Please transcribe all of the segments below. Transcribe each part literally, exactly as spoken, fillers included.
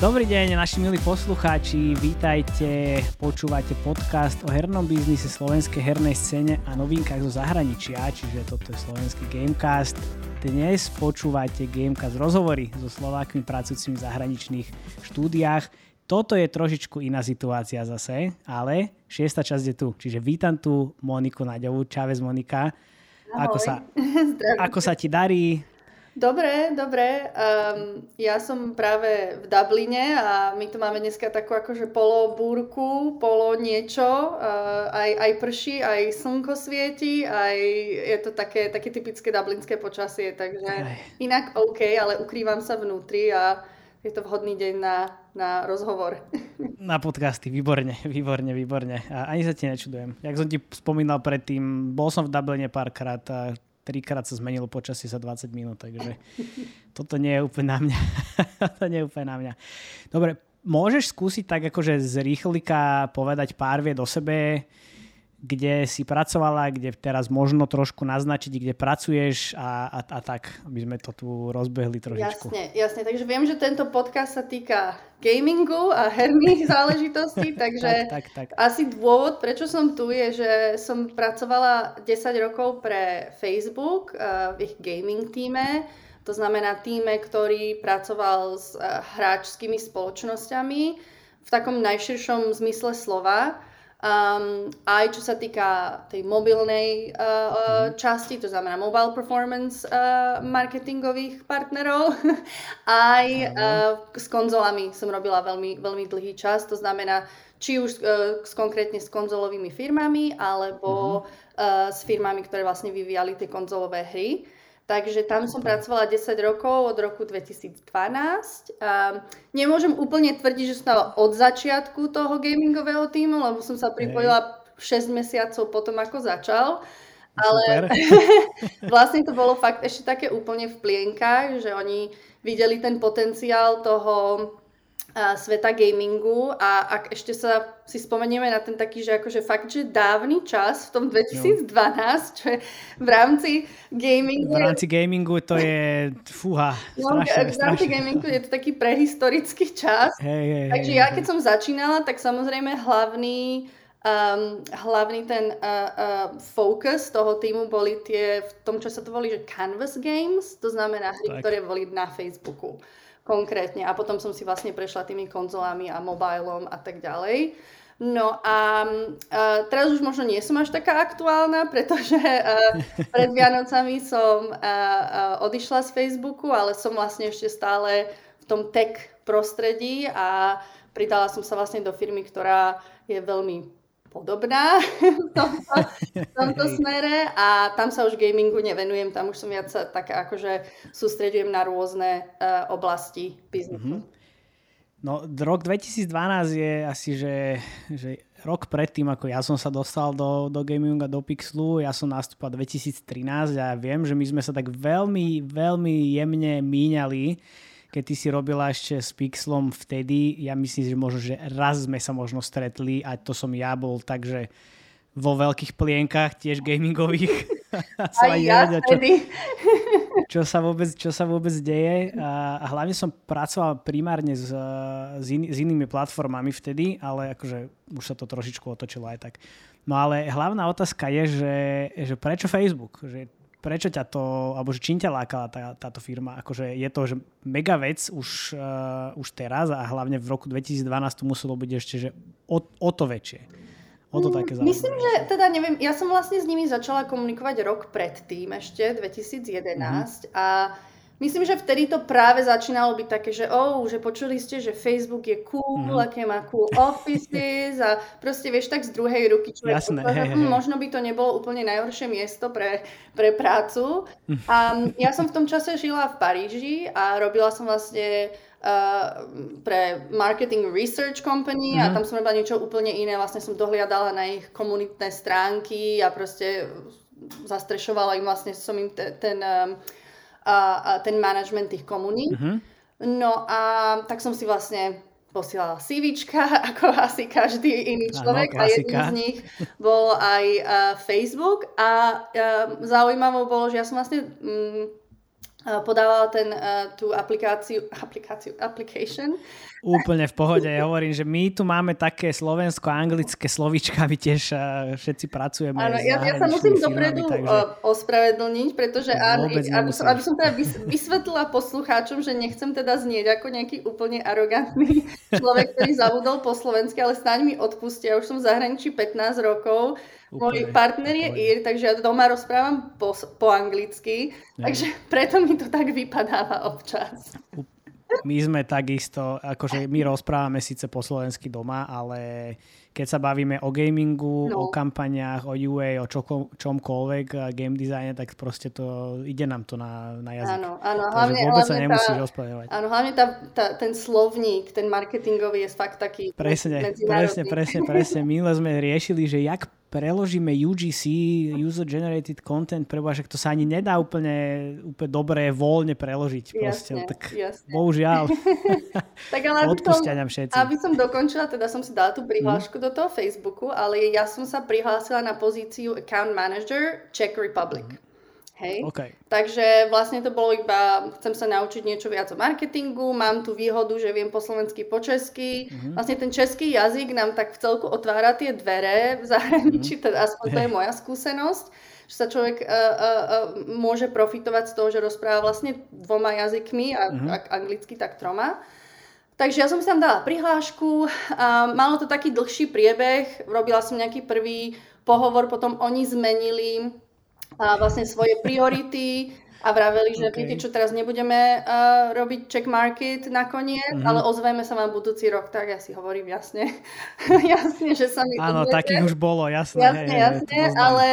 Dobrý deň, naši milí poslucháči, vítajte, počúvate podcast o hernom biznise, slovenskej hernej scéne a novinkách zo zahraničia, čiže toto je slovenský Gamecast. Dnes počúvate Gamecast rozhovory so Slovákmi pracujúcimi v zahraničných štúdiách. Toto je trošičku iná situácia zase, ale šiesta časť je tu, čiže vítam tu Moniku Náďovú. Čávez Monika, ako sa, ako sa ti darí? Dobre, dobre. Um, ja som práve v Dubline a my tu máme dneska takú akože polo búrku, polo niečo. Uh, aj, aj prší, aj slnko svieti, aj je to také, také typické dublinské počasie. Takže inak OK, ale ukrývam sa vnútri a je to vhodný deň na, na rozhovor. Na podcasty, výborne, výborne, výborne. A ani sa ti nečudujem. Jak som ti spomínal predtým, bol som v Dubline párkrát a trikrát sa zmenilo počasie za dvadsať minút, takže toto nie je úplne na mňa. To nie je úplne na mňa. Dobre, môžeš skúsiť tak akože z rýchlika povedať pár vied o sebe, kde si pracovala, kde teraz možno trošku naznačiť, kde pracuješ a, a, a tak, aby sme to tu rozbehli trošičku. Jasne, jasne. Takže viem, že tento podcast sa týka gamingu a herných záležitostí, takže tak, tak, tak. Asi dôvod, prečo som tu, je, že som pracovala desať rokov pre Facebook uh, v ich gaming tíme. To znamená tíme, ktorý pracoval s uh, hráčskými spoločnosťami v takom najširšom zmysle slova. Um, aj čo sa týka tej mobilnej uh, časti, to znamená mobile performance uh, marketingových partnerov, aj uh, s konzolami som robila veľmi, veľmi dlhý čas, to znamená či už uh, konkrétne s konzolovými firmami, alebo uh, s firmami, ktoré vlastne vyvíjali tie konzolové hry. Takže tam som pracovala desať rokov od roku dvetisícdvanásť. Um, nemôžem úplne tvrdiť, že som stala od začiatku toho gamingového tímu, lebo som sa pripojila šesť mesiacov potom, ako začal. Ale vlastne to bolo fakt ešte také úplne v plienkach, že oni videli ten potenciál toho uh, sveta gamingu, a ak ešte sa si spomenieme na ten taký, že akože fakt, že dávny čas, v tom dvetisícdvanásť, čo je v rámci gamingu. V rámci gamingu to je fúha, strašné, strašné. V rámci gamingu je to taký prehistorický čas. Hey, hey, Takže hey, ja, keď hey. som začínala, tak samozrejme hlavný, um, hlavný ten uh, uh, focus toho týmu boli tie, v tom, čo sa to volí, že Canvas Games, to znamená hry, tak, ktoré boli na Facebooku konkrétne. A potom som si vlastne prešla tými konzolami a mobilom a tak ďalej. No a uh, teraz už možno nie som až taká aktuálna, pretože uh, pred Vianocami som uh, uh, odišla z Facebooku, ale som vlastne ešte stále v tom tech prostredí a pridala som sa vlastne do firmy, ktorá je veľmi podobná v tomto, v tomto smere, a tam sa už gamingu nevenujem, tam už som viac sa tak akože sústredujem na rôzne uh, oblasti biznesu. Mm-hmm. No, rok dvetisícdvanásť je asi, že, že rok predtým, ako ja som sa dostal do, do gamingu a do Pixlu, ja som nastúpal dvetisíctrinásť a viem, že my sme sa tak veľmi, veľmi jemne míňali, keď ty si robila ešte s Pixlom vtedy. Ja myslím, že možno, že raz sme sa možno stretli, a to som ja bol, takže vo veľkých plienkach, tiež gamingových. Aj ja vtedy. Čo, čo, sa vôbec, čo sa vôbec deje. A, a hlavne som pracoval primárne s, s, in, s inými platformami vtedy, ale akože už sa to trošičku otočilo aj tak. No ale hlavná otázka je, že, že prečo Facebook? Že prečo ťa to, alebo čím ťa lákala tá, táto firma? Akože je to že mega vec už, uh, už teraz, a hlavne v roku dvetisícdvanásť to muselo byť ešte že o, o to väčšie. To také Myslím, že teda neviem, ja som vlastne s nimi začala komunikovať rok predtým, ešte dvetisícjedenásť, mm-hmm. a myslím, že vtedy to práve začínalo byť také, že oh, že počuli ste, že Facebook je cool, mm-hmm. aké má cool offices, a proste vieš, tak z druhej ruky človek. Jasné, poslal, hej, hej. Možno by to nebolo úplne najhoršie miesto pre, pre prácu. A ja som v tom čase žila v Paríži a robila som vlastne Uh, pre marketing research company, mm-hmm. a tam som robila niečo úplne iné. Vlastne som dohliadala na ich komunitné stránky a proste zastrešovala im vlastne som im te, ten, uh, uh, ten management tých komunít. Mm-hmm. No a tak som si vlastne posielala CVčka, ako asi každý iný človek. Ano, a jedným z nich bol aj uh, Facebook. A uh, zaujímavou bolo, že ja som vlastne um, podávala ten, uh, tú aplikáciu, aplikáciu, application. Úplne v pohode, ja hovorím, že my tu máme také slovensko-anglické slovíčka, my tiež uh, všetci pracujeme. Áno, ja, ja sa musím dopredu takže... ospravedlniť, pretože áno, aby, som, aby som teda vysvetlila poslucháčom, že nechcem teda znieť ako nejaký úplne arogantný človek, ktorý zavudol po slovensky, ale snáď mi odpustia. Ja už som v zahraničí pätnásť rokov, môj partner je Ír, takže ja doma rozprávam po, po anglicky, ja. Takže preto mi to tak vypadáva občas. My sme takisto, akože my rozprávame síce po slovensky doma, ale keď sa bavíme o gamingu, no. o kampaniách, o ú á, o čokom, čomkoľvek, game designe, tak proste to, ide nám to na, na jazyk. Áno, áno. Hlavne, vôbec hlavne sa nemusíš rozplňovať. Áno, hlavne tá, tá, ten slovník, ten marketingový je fakt taký presne, presne, presne, presne. Minule sme riešili, že jak preložíme ú gé cé, User Generated Content, preboha, že to sa ani nedá úplne, úplne dobre, voľne preložiť. Proste. Jasne, tak jasne. Bohužiaľ. Tak ale odpustia nám všetci. Aby som dokončila, teda som si dala tú prihlášku mm. do toho Facebooku, ale ja som sa prihlásila na pozíciu Account Manager Czech Republic. Mm. Hej. Okay. Takže vlastne to bolo iba, chcem sa naučiť niečo viac o marketingu, mám tú výhodu, že viem po slovensky, po česky. Mm-hmm. Vlastne ten český jazyk nám tak v celku otvára tie dvere v zahraničí, mm-hmm. teda aspoň to je moja skúsenosť, že sa človek uh, uh, uh, môže profitovať z toho, že rozpráva vlastne dvoma jazykmi, a, mm-hmm. ak anglicky, tak troma. Takže ja som si tam dala prihlášku, a malo to taký dlhší priebeh, robila som nejaký prvý pohovor, potom oni zmenili a vlastne svoje priority a vraveli, že okay. viete čo, teraz nebudeme uh, robiť check market nakoniec, mm-hmm. ale ozvejme sa vám budúci rok, tak ja si hovorím jasne, jasne, že sa mi... Áno, takých už bolo, jasne. Jasne, hej, jasne, hej, ale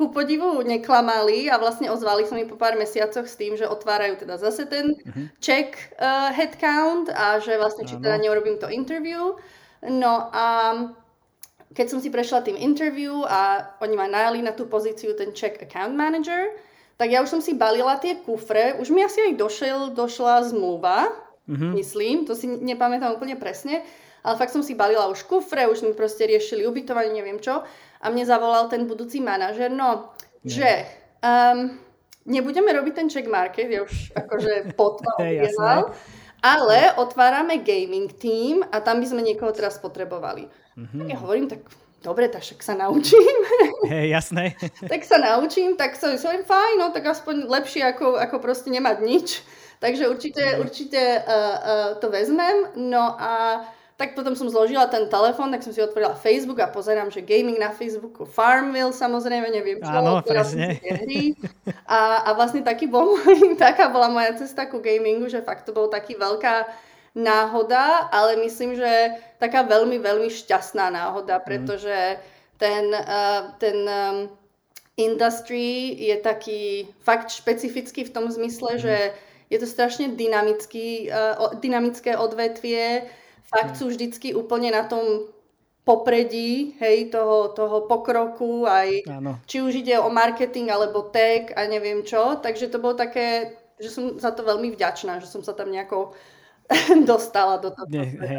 ku podivu neklamali a vlastne ozvali sa mi po pár mesiacoch s tým, že otvárajú teda zase ten mm-hmm. check uh, headcount a že vlastne či ano. Teda neurobím to interview. No a... Keď som si prešla tým interview a oni ma najali na tú pozíciu ten Czech Account Manager, tak ja už som si balila tie kufre, už mi asi aj došiel, došla zmluva, mm-hmm. myslím, to si nepamätám úplne presne, ale fakt som si balila už kufre, už mi proste riešili ubytovanie, neviem čo, a mne zavolal ten budúci manažer, no, yeah. že um, nebudeme robiť ten Czech Market, ja už akože potva obieval, ale otvárame gaming team a tam by sme niekoho teraz potrebovali. Mm-hmm. Tak ja hovorím, tak dobre, tak však sa naučím. Hey, jasné. Tak sa naučím, tak som hovorím, fajn, no tak aspoň lepšie ako, ako proste nemať nič. Takže určite, mm. určite uh, uh, to vezmem. No a tak potom som zložila ten telefón, tak som si otvorila Facebook a pozerám, že gaming na Facebooku, Farmville samozrejme, neviem čo. Áno, presne. A, a vlastne taký bol, taká bola moja cesta ku gamingu, že fakt to bol taký veľká náhoda, ale myslím, že taká veľmi, veľmi šťastná náhoda, pretože ten, uh, ten um, industry je taký fakt špecifický v tom zmysle, mm. že je to strašne dynamický, uh, dynamické odvetvie, fakt mm. sú vždycky úplne na tom popredí, hej, toho, toho pokroku, aj Áno. či už ide o marketing alebo tech a neviem čo, takže to bolo také, že som za to veľmi vďačná, že som sa tam nejako dostala do toho. Ne, hej.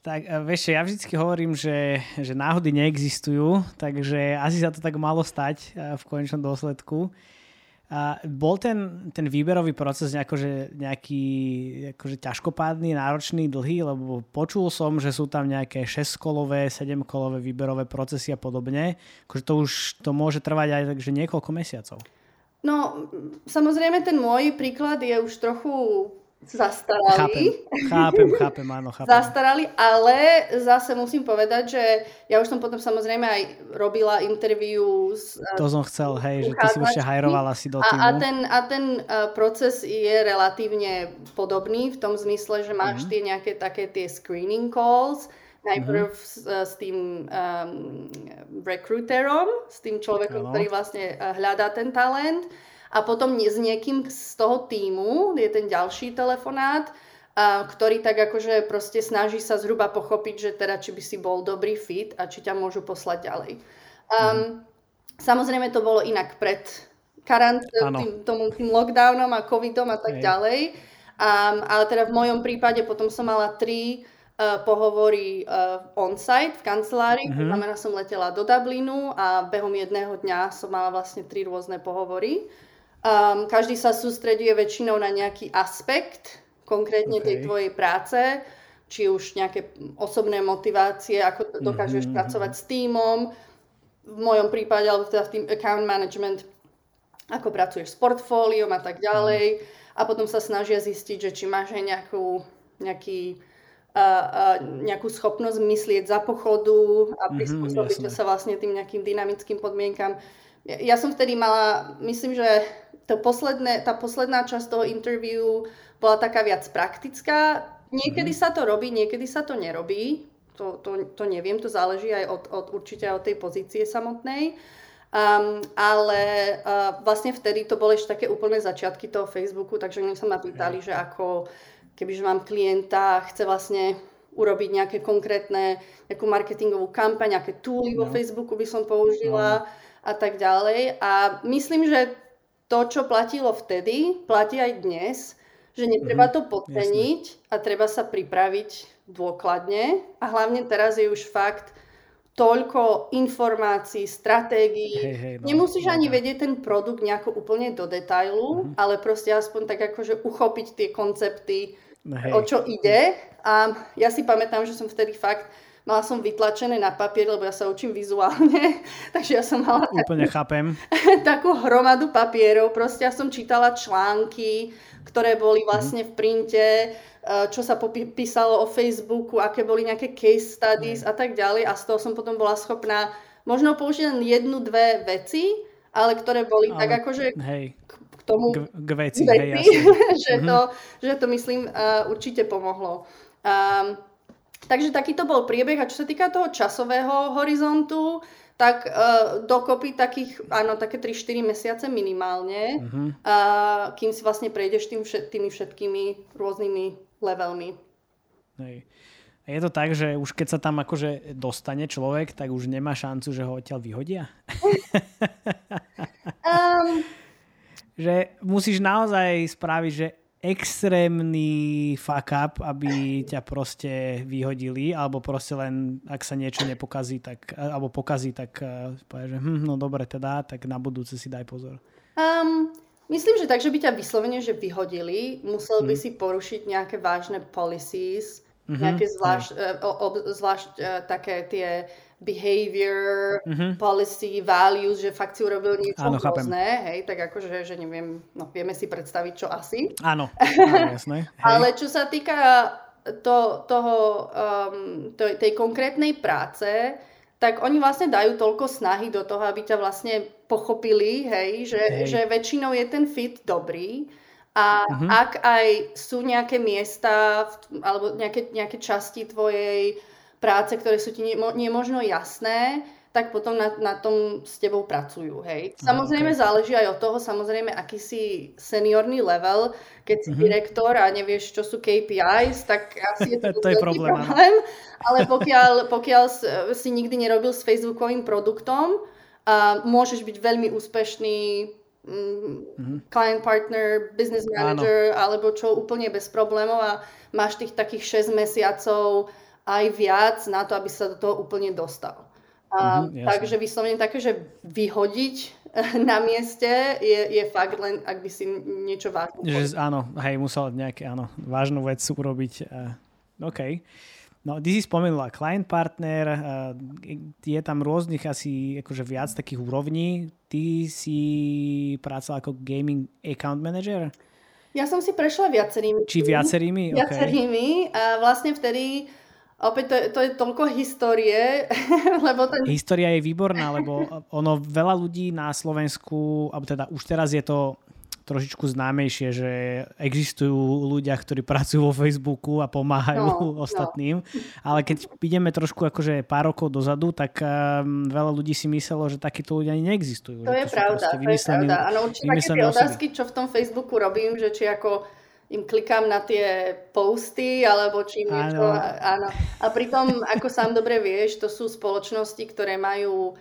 Tak vieš, ja vždycky hovorím, že, že náhody neexistujú, takže asi sa to tak malo stať v konečnom dôsledku. A bol ten, ten výberový proces nejakože, nejaký akože ťažkopádny, náročný, dlhý, lebo počul som, že sú tam nejaké šesťkolové, sedemkolové výberové procesy a podobne. Akože to už to môže trvať aj takže niekoľko mesiacov. No, samozrejme ten môj príklad je už trochu zastarali. Chápem, chápem, chápem, áno, chápem. Zastarali, ale zase musím povedať, že ja už som potom samozrejme aj robila interview s... To som chcel, hej, že ty si už hajrovala si do týmu. A, a ten, a ten uh, proces je relatívne podobný v tom zmysle, že máš uh-huh. tie nejaké také tie screening calls, najprv uh-huh. s, s tým um, recruiterom, s tým človekom, no. ktorý vlastne hľadá ten talent. A potom s niekým z toho tímu je ten ďalší telefonát, a, ktorý tak akože proste snaží sa zhruba pochopiť, že teda či by si bol dobrý fit a či ťa môžu poslať ďalej. Um, samozrejme to bolo inak pred karant- tým, tomu, tým lockdownom a covidom a tak Hej. ďalej. Um, ale teda v mojom prípade potom som mala tri uh, pohovory uh, on-site v kancelárii, mm-hmm. znamená som letela do Dublinu a behom jedného dňa som mala vlastne tri rôzne pohovory. Um, každý sa sústreďuje väčšinou na nejaký aspekt konkrétne okay. tej tvojej práce, či už nejaké osobné motivácie, ako dokážeš mm-hmm. pracovať s tímom, v mojom prípade, alebo teda v tým account management, ako pracuješ s portfóliom a tak ďalej. A potom sa snažia zistiť, že či máš aj nejakú, nejaký, uh, uh, nejakú schopnosť myslieť za pochodu a prispôsobiť mm-hmm, sa vlastne tým nejakým dynamickým podmienkam. Ja, ja som vtedy mala, myslím, že to posledné, tá posledná časť toho interview bola taká viac praktická. Niekedy mm-hmm. sa to robí, niekedy sa to nerobí. To, to, to neviem, to záleží aj od, od, určite aj od tej pozície samotnej. Um, ale uh, vlastne vtedy to boli ešte také úplné začiatky toho Facebooku, takže oni sa ma pýtali, že ako, kebyže mám klienta, chce vlastne urobiť nejaké konkrétne, nejakú marketingovú kampaň, nejaké túly no. vo Facebooku by som použila no. a tak ďalej. A myslím, že to, čo platilo vtedy, platí aj dnes, že netreba to podceniť mm, a treba sa pripraviť dôkladne. A hlavne teraz je už fakt toľko informácií, stratégií. Hej, hej, no, Nemusíš no, ani no. vedieť ten produkt nejako úplne do detailu, mm-hmm. ale proste aspoň tak akože uchopiť tie koncepty, no, o čo ide. A ja si pamätám, že som vtedy fakt mala som vytlačené na papier, lebo ja sa učím vizuálne, takže ja som mala Úplne takú, chápem. takú hromadu papierov. Proste ja som čítala články, ktoré boli vlastne v printe, čo sa popísalo o Facebooku, aké boli nejaké case studies mm. a tak ďalej. A z toho som potom bola schopná možno použiť len jednu, dve veci, ale ktoré boli ale, tak akože hej, k, k tomu k, k veci, veci hej, že, mm-hmm. to, že to myslím uh, určite pomohlo. Um, Takže takýto bol priebeh. A čo sa týka toho časového horizontu, tak uh, dokopy takých, áno, také tri štyri mesiace minimálne, mm-hmm. uh, kým si vlastne prejdeš tým všet, tými všetkými rôznymi levelmi. Hej. Je to tak, že už keď sa tam akože dostane človek, tak už nemá šancu, že ho odtiaľ vyhodia? um... Že musíš naozaj spraviť, že extrémny fuck up, aby ťa proste vyhodili, alebo proste len, ak sa niečo nepokazí, tak, alebo pokazí, tak uh, povie, že hm, no dobre teda, tak na budúce si daj pozor. Um, myslím, že tak, že by ťa vyslovene, že vyhodili, musel by hmm. si porušiť nejaké vážne policies, mm-hmm. nejaké zvlášť, mm. o, o, zvlášť uh, také tie behavior, mm-hmm. policy, values, že fakt si urobil niečo rôzne, hej, tak akože, že neviem, no vieme si predstaviť, čo asi. Áno, áno jasné. Hej. Ale čo sa týka to, toho, um, tej, tej konkrétnej práce, tak oni vlastne dajú toľko snahy do toho, aby ťa vlastne pochopili, hej, že, hej. že väčšinou je ten fit dobrý. A uh-huh. ak aj sú nejaké miesta, alebo nejaké, nejaké časti tvojej práce, ktoré sú ti nemo, nemožno jasné, tak potom na, na tom s tebou pracujú, hej. Samozrejme okay. záleží aj od toho, samozrejme, aký si seniorný level, keď si mm-hmm. direktor a nevieš, čo sú ká pé í s, tak asi je to, to je problém. problém. Ale pokiaľ, pokiaľ si nikdy nerobil s Facebookovým produktom, uh, môžeš byť veľmi úspešný mm-hmm. client partner, business manager, áno. alebo čo úplne bez problémov a máš tých takých šesť mesiacov aj viac na to, aby sa do toho úplne dostal. A, mm-hmm, takže vyslovene také, že vyhodiť na mieste je, je fakt len, ak by si niečo vážne. Že, áno, hej, musel nejaké, áno, vážnu vec urobiť. Uh, OK. No, ty si spomenula client partner, uh, je tam rôznych asi akože viac takých úrovní. Ty si pracoval ako gaming account manager? Ja som si prešla viacerými. Či viacerými? Okay. Viacerými. A vlastne vtedy opäť to je, to je toľko histórie, lebo ten... História je výborná, lebo ono veľa ľudí na Slovensku, alebo teda už teraz je to trošičku známejšie, že existujú ľudia, ktorí pracujú vo Facebooku a pomáhajú no, ostatným. No. Ale keď ideme trošku akože pár rokov dozadu, tak um, veľa ľudí si myslelo, že takíto ľudia ani neexistujú. To je to pravda, to je pravda. Áno, určite také tie otázky, čo v tom Facebooku robím, že či ako... im klikám na tie posty, alebo čím niečo. Áno. A pritom, ako sám dobre vieš, to sú spoločnosti, ktoré majú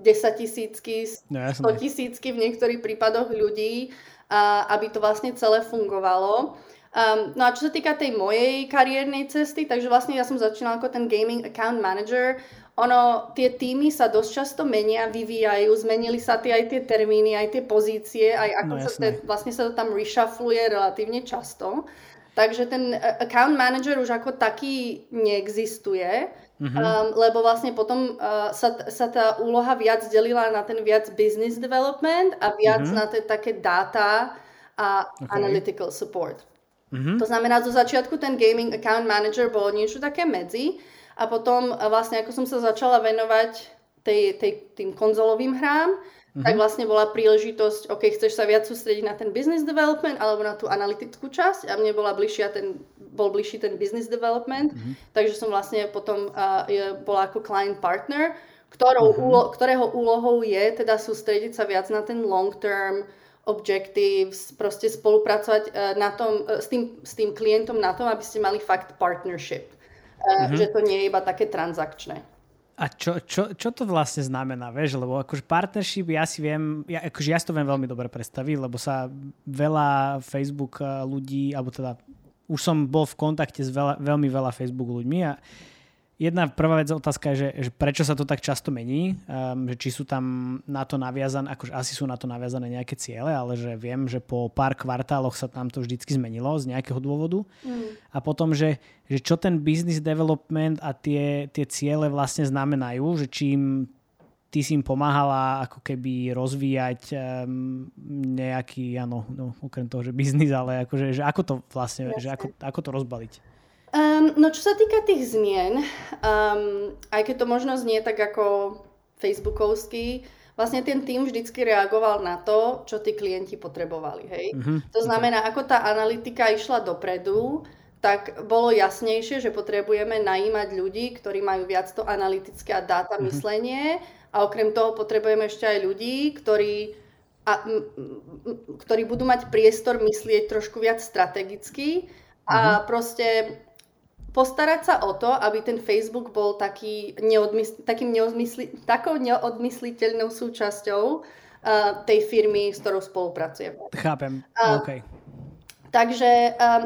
desaťtisícky, stotisícky v niektorých prípadoch ľudí, a aby to vlastne celé fungovalo. Um, no a čo sa týka tej mojej kariérnej cesty, takže vlastne ja som začínala ako ten gaming account manager. Ono, tie týmy sa dosť často menia, vyvíjajú, zmenili sa tie, aj tie termíny, aj tie pozície, aj ako no, sa te, vlastne sa to tam reshufluje relatívne často. Takže ten account manager už ako taký neexistuje, mm-hmm. um, lebo vlastne potom uh, sa, sa tá úloha viac delila na ten viac business development a viac mm-hmm. na tie také data a okay. analytical support. Mm-hmm. To znamená, zo začiatku ten gaming account manager bolo niečo také medzi a potom vlastne ako som sa začala venovať tej, tej, tým konzolovým hrám, mm-hmm. tak vlastne bola príležitosť, ok, chceš sa viac sústrediť na ten business development alebo na tú analytickú časť a mne bola bližšia ten, bol bližší ten business development, mm-hmm. takže som vlastne potom uh, bola ako client partner, ktorou, mm-hmm. úlo, ktorého úlohou je teda sústrediť sa viac na ten long term objectives, proste spolupracovať na tom, s, tým, s tým klientom na tom, aby ste mali fakt partnership. Mm-hmm. Že to nie je iba také transakčné. A čo, čo, čo to vlastne znamená, vieš? Lebo akože partnership, ja si viem, ja, akože ja si to viem veľmi dobre predstaviť, lebo sa veľa Facebook ľudí, alebo teda už som bol v kontakte s veľa, veľmi veľa Facebook ľuďmi a jedna prvá vec otázka je, že, že prečo sa to tak často mení, um, že či sú tam na to naviazané, akože asi sú na to naviazané nejaké ciele, ale že viem, že po pár kvartáloch sa tam to vždycky zmenilo z nejakého dôvodu. Mm. A potom, že, že čo ten business development a tie, tie ciele vlastne znamenajú, že čím ty si im pomáhala ako keby rozvíjať um, nejaký, áno, no, okrem toho, že biznis, ale akože, že ako to vlastne, yes. že ako, ako to rozbaliť? Um, no čo sa týka tých zmien, um, aj keď to možno znie tak ako facebookovský, vlastne ten tým vždycky reagoval na to, čo tí klienti potrebovali. Hej? Mm-hmm. To znamená, ako tá analytika išla dopredu, tak bolo jasnejšie, že potrebujeme najímať ľudí, ktorí majú viac to analytické a dáta mm-hmm. myslenie a okrem toho potrebujeme ešte aj ľudí, ktorí, a, m, m, ktorí budú mať priestor myslieť trošku viac strategicky a mm-hmm. proste postarať sa o to, aby ten Facebook bol taký neodmysl- takým neodmysl- takou neodmysliteľnou súčasťou uh, tej firmy, s ktorou spolupracujeme. Chápem, uh, OK. Takže um,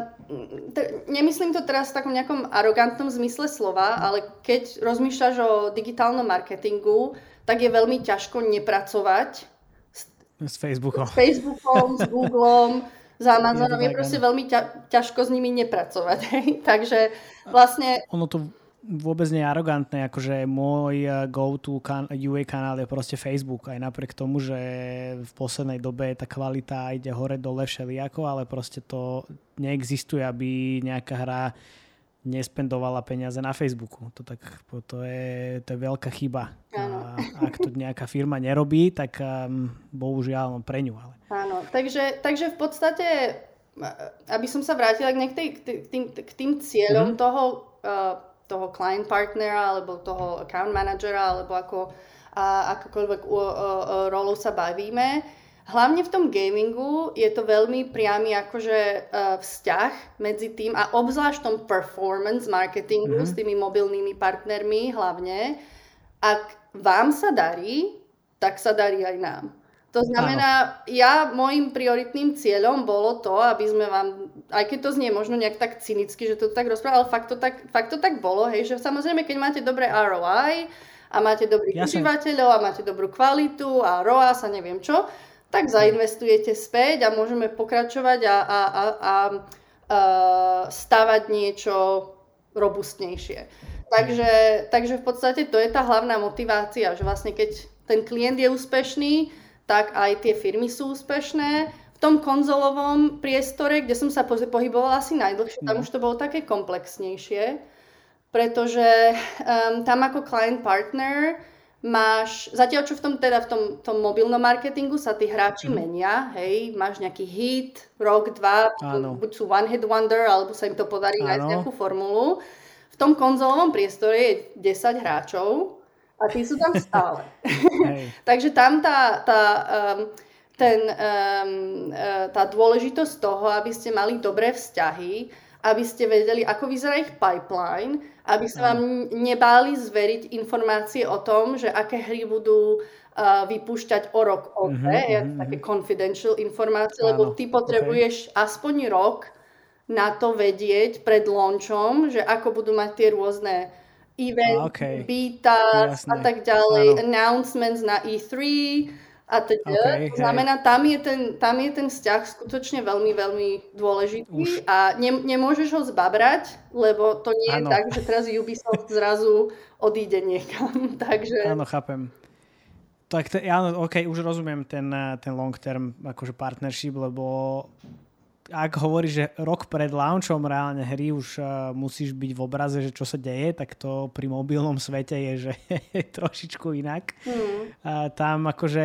t- nemyslím to teraz v takom nejakom arogantnom zmysle slova, ale keď rozmýšľaš o digitálnom marketingu, tak je veľmi ťažko nepracovať s, s Facebookom, s, Facebookom, s Googlom, za Amazonom je proste veľmi ťa, ťažko s nimi nepracovať. Hej? Takže vlastne... Ono to vôbec nie je arogantné, akože môj go-to kan- ú á kanál je proste Facebook, aj napriek tomu, že v poslednej dobe tá kvalita ide hore-dole všelijako, ale proste to neexistuje, aby nejaká hra nespendovala peniaze na Facebooku. To, tak, to, je, to je veľká chyba. A ak to nejaká firma nerobí, tak um, bohužiaľ pre ňu. Ale... Áno, takže, takže v podstate, aby som sa vrátila k, nektej, k, tým, k tým cieľom mm-hmm. toho, uh, toho client partnera, alebo toho account managera, alebo ako, uh, akokoľvek uh, uh, rolu sa bavíme. Hlavne v tom gamingu je to veľmi priamy akože uh, vzťah medzi tým a obzvlášť v tom performance marketingu mm-hmm. s tými mobilnými partnermi hlavne. Ak vám sa darí, tak sa darí aj nám. To znamená, áno. ja môjim prioritným cieľom bolo to, aby sme vám, aj keď to znie možno nejak tak cynicky, že to tak rozprávam, ale fakt to tak, fakt to tak bolo, hej, že samozrejme, keď máte dobré er ó í a máte dobrých ja užívateľov a máte dobrú kvalitu a er ó á sa neviem čo, tak zainvestujete späť a môžeme pokračovať a, a, a, a, a stavať niečo robustnejšie. Takže, takže v podstate to je tá hlavná motivácia, že vlastne keď ten klient je úspešný, tak aj tie firmy sú úspešné. V tom konzolovom priestore, kde som sa pohybovala asi najdlhšie, tam už to bolo také komplexnejšie, pretože um, tam ako client partner máš, zatiaľ čo v tom, teda v tom, tom mobilnom marketingu sa tí hráči mm. menia, hej, máš nejaký hit, rok, dva, áno. buď sú one hit wonder, alebo sa im to podarí áno. nájsť nejakú formulu. V tom konzolovom priestore je desať hráčov a tí sú tam stále. Takže tam tá, tá, um, ten, um, tá dôležitosť toho, aby ste mali dobré vzťahy, aby ste vedeli, ako vyzerá ich pipeline, aby sa vám nebáli zveriť informácie o tom, že aké hry budú uh, vypúšťať o rok o dve, mm-hmm, ja, mm-hmm. také confidential informácie, lebo ty potrebuješ okay. aspoň rok na to vedieť pred launchom, že ako budú mať tie rôzne event, okay. betas a tak ďalej, ano. Announcements na í tri a teda. Okay, to znamená, tam je, ten, tam je ten vzťah skutočne veľmi, veľmi dôležitý. Už. A ne, nemôžeš ho zbabrať, lebo to nie je ano. Tak, že teraz Ubisoft zrazu odíde niekam. Takže... Áno, chápem. Tak to, áno, ok, už rozumiem ten, ten long term akože partnership, lebo ak hovoríš, že rok pred launchom reálne hry už uh, musíš byť v obraze, že čo sa deje, tak to pri mobilnom svete je, že trošičku inak. Mm. Uh, tam akože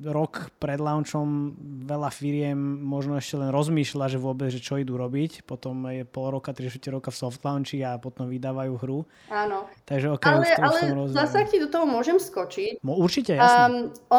rok pred launchom veľa firiem možno ešte len rozmýšľa, že vôbec, že čo idú robiť. Potom je pol roka, tri štvrte roka v soft launchi a potom vydávajú hru. Áno. Takže okay, ale ale zase ak ti do toho môžem skočiť. Mo, určite, jasne. Um,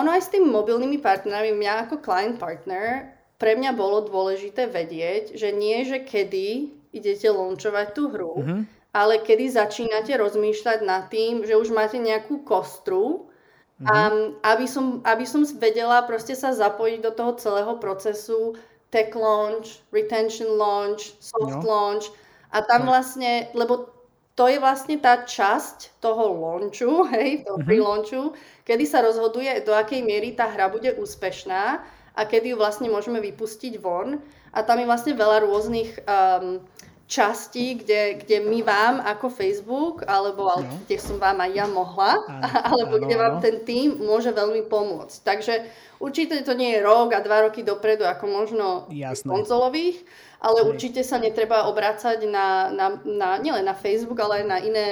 ono aj s tými mobilnými partnerami, mňa ako client partner, pre mňa bolo dôležité vedieť, že nie, že kedy idete launchovať tú hru, mm-hmm. ale kedy začínate rozmýšľať nad tým, že už máte nejakú kostru, mm-hmm. a aby som, aby som vedela proste sa zapojiť do toho celého procesu tech launch, retention launch, soft no. launch a tam vlastne, lebo to je vlastne tá časť toho launchu, hej, toho mm-hmm. pre-launchu, kedy sa rozhoduje, do akej miery tá hra bude úspešná a kedy ju vlastne môžeme vypustiť von. A tam je vlastne veľa rôznych um, častí, kde, kde my vám ako Facebook, alebo no. kde som vám aj ja mohla, áno, alebo áno, kde vám áno. ten tím môže veľmi pomôcť. Takže určite to nie je rok a dva roky dopredu, ako možno konzolových, ale Hej. určite sa netreba obrácať na, na, na, nielen na Facebook, ale aj na iné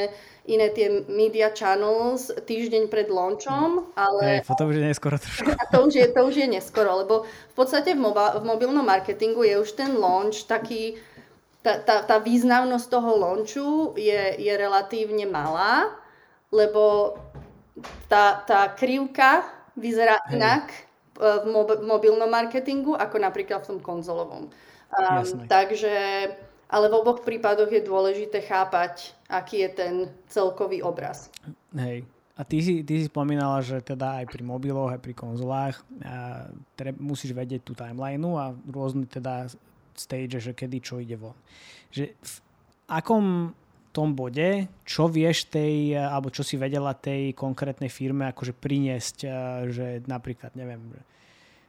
iné tie media channels týždeň pred launchom, ale... Hey, to už je neskoro trošku. A to už je, to už je neskoro, lebo v podstate v, moba, v mobilnom marketingu je už ten launch taký... Tá, tá, tá významnosť toho launchu je, je relatívne malá, lebo tá, tá krivka vyzerá hey. inak v mob, mobilnom marketingu ako napríklad v tom konzolovom. Um, takže... Ale v oboch prípadoch je dôležité chápať, aký je ten celkový obraz. Hej. A ty si, ty si spomínala, že teda aj pri mobiloch, aj pri konzolách a treb, musíš vedieť tú timelineu a rôzne teda stage, že kedy čo ide von. Že v akom tom bode, čo vieš tej, alebo čo si vedela tej konkrétnej firme akože priniesť, že napríklad, neviem,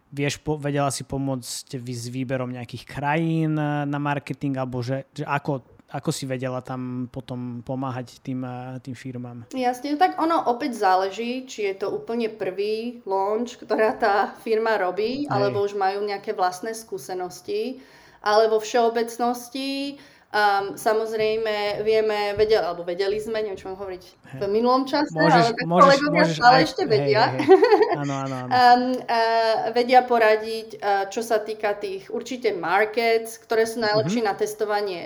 vieš, po, vedela si pomôcť s výberom nejakých krajín na marketing, alebo že, že ako, ako si vedela tam potom pomáhať tým, tým firmám? Jasne, tak ono opäť záleží, či je to úplne prvý launch, ktorá tá firma robí, Hej. alebo už majú nejaké vlastné skúsenosti, ale vo všeobecnosti um, samozrejme vieme, vedeli, alebo vedeli sme, neviem, čo mám hovoriť v minulom čase, môžeš, ale kolegovia stále ešte vedia. Hej, hej. Áno, áno, áno. Um, uh, vedia poradiť, uh, čo sa týka tých určite markets, ktoré sú najlepšie mm-hmm. na testovanie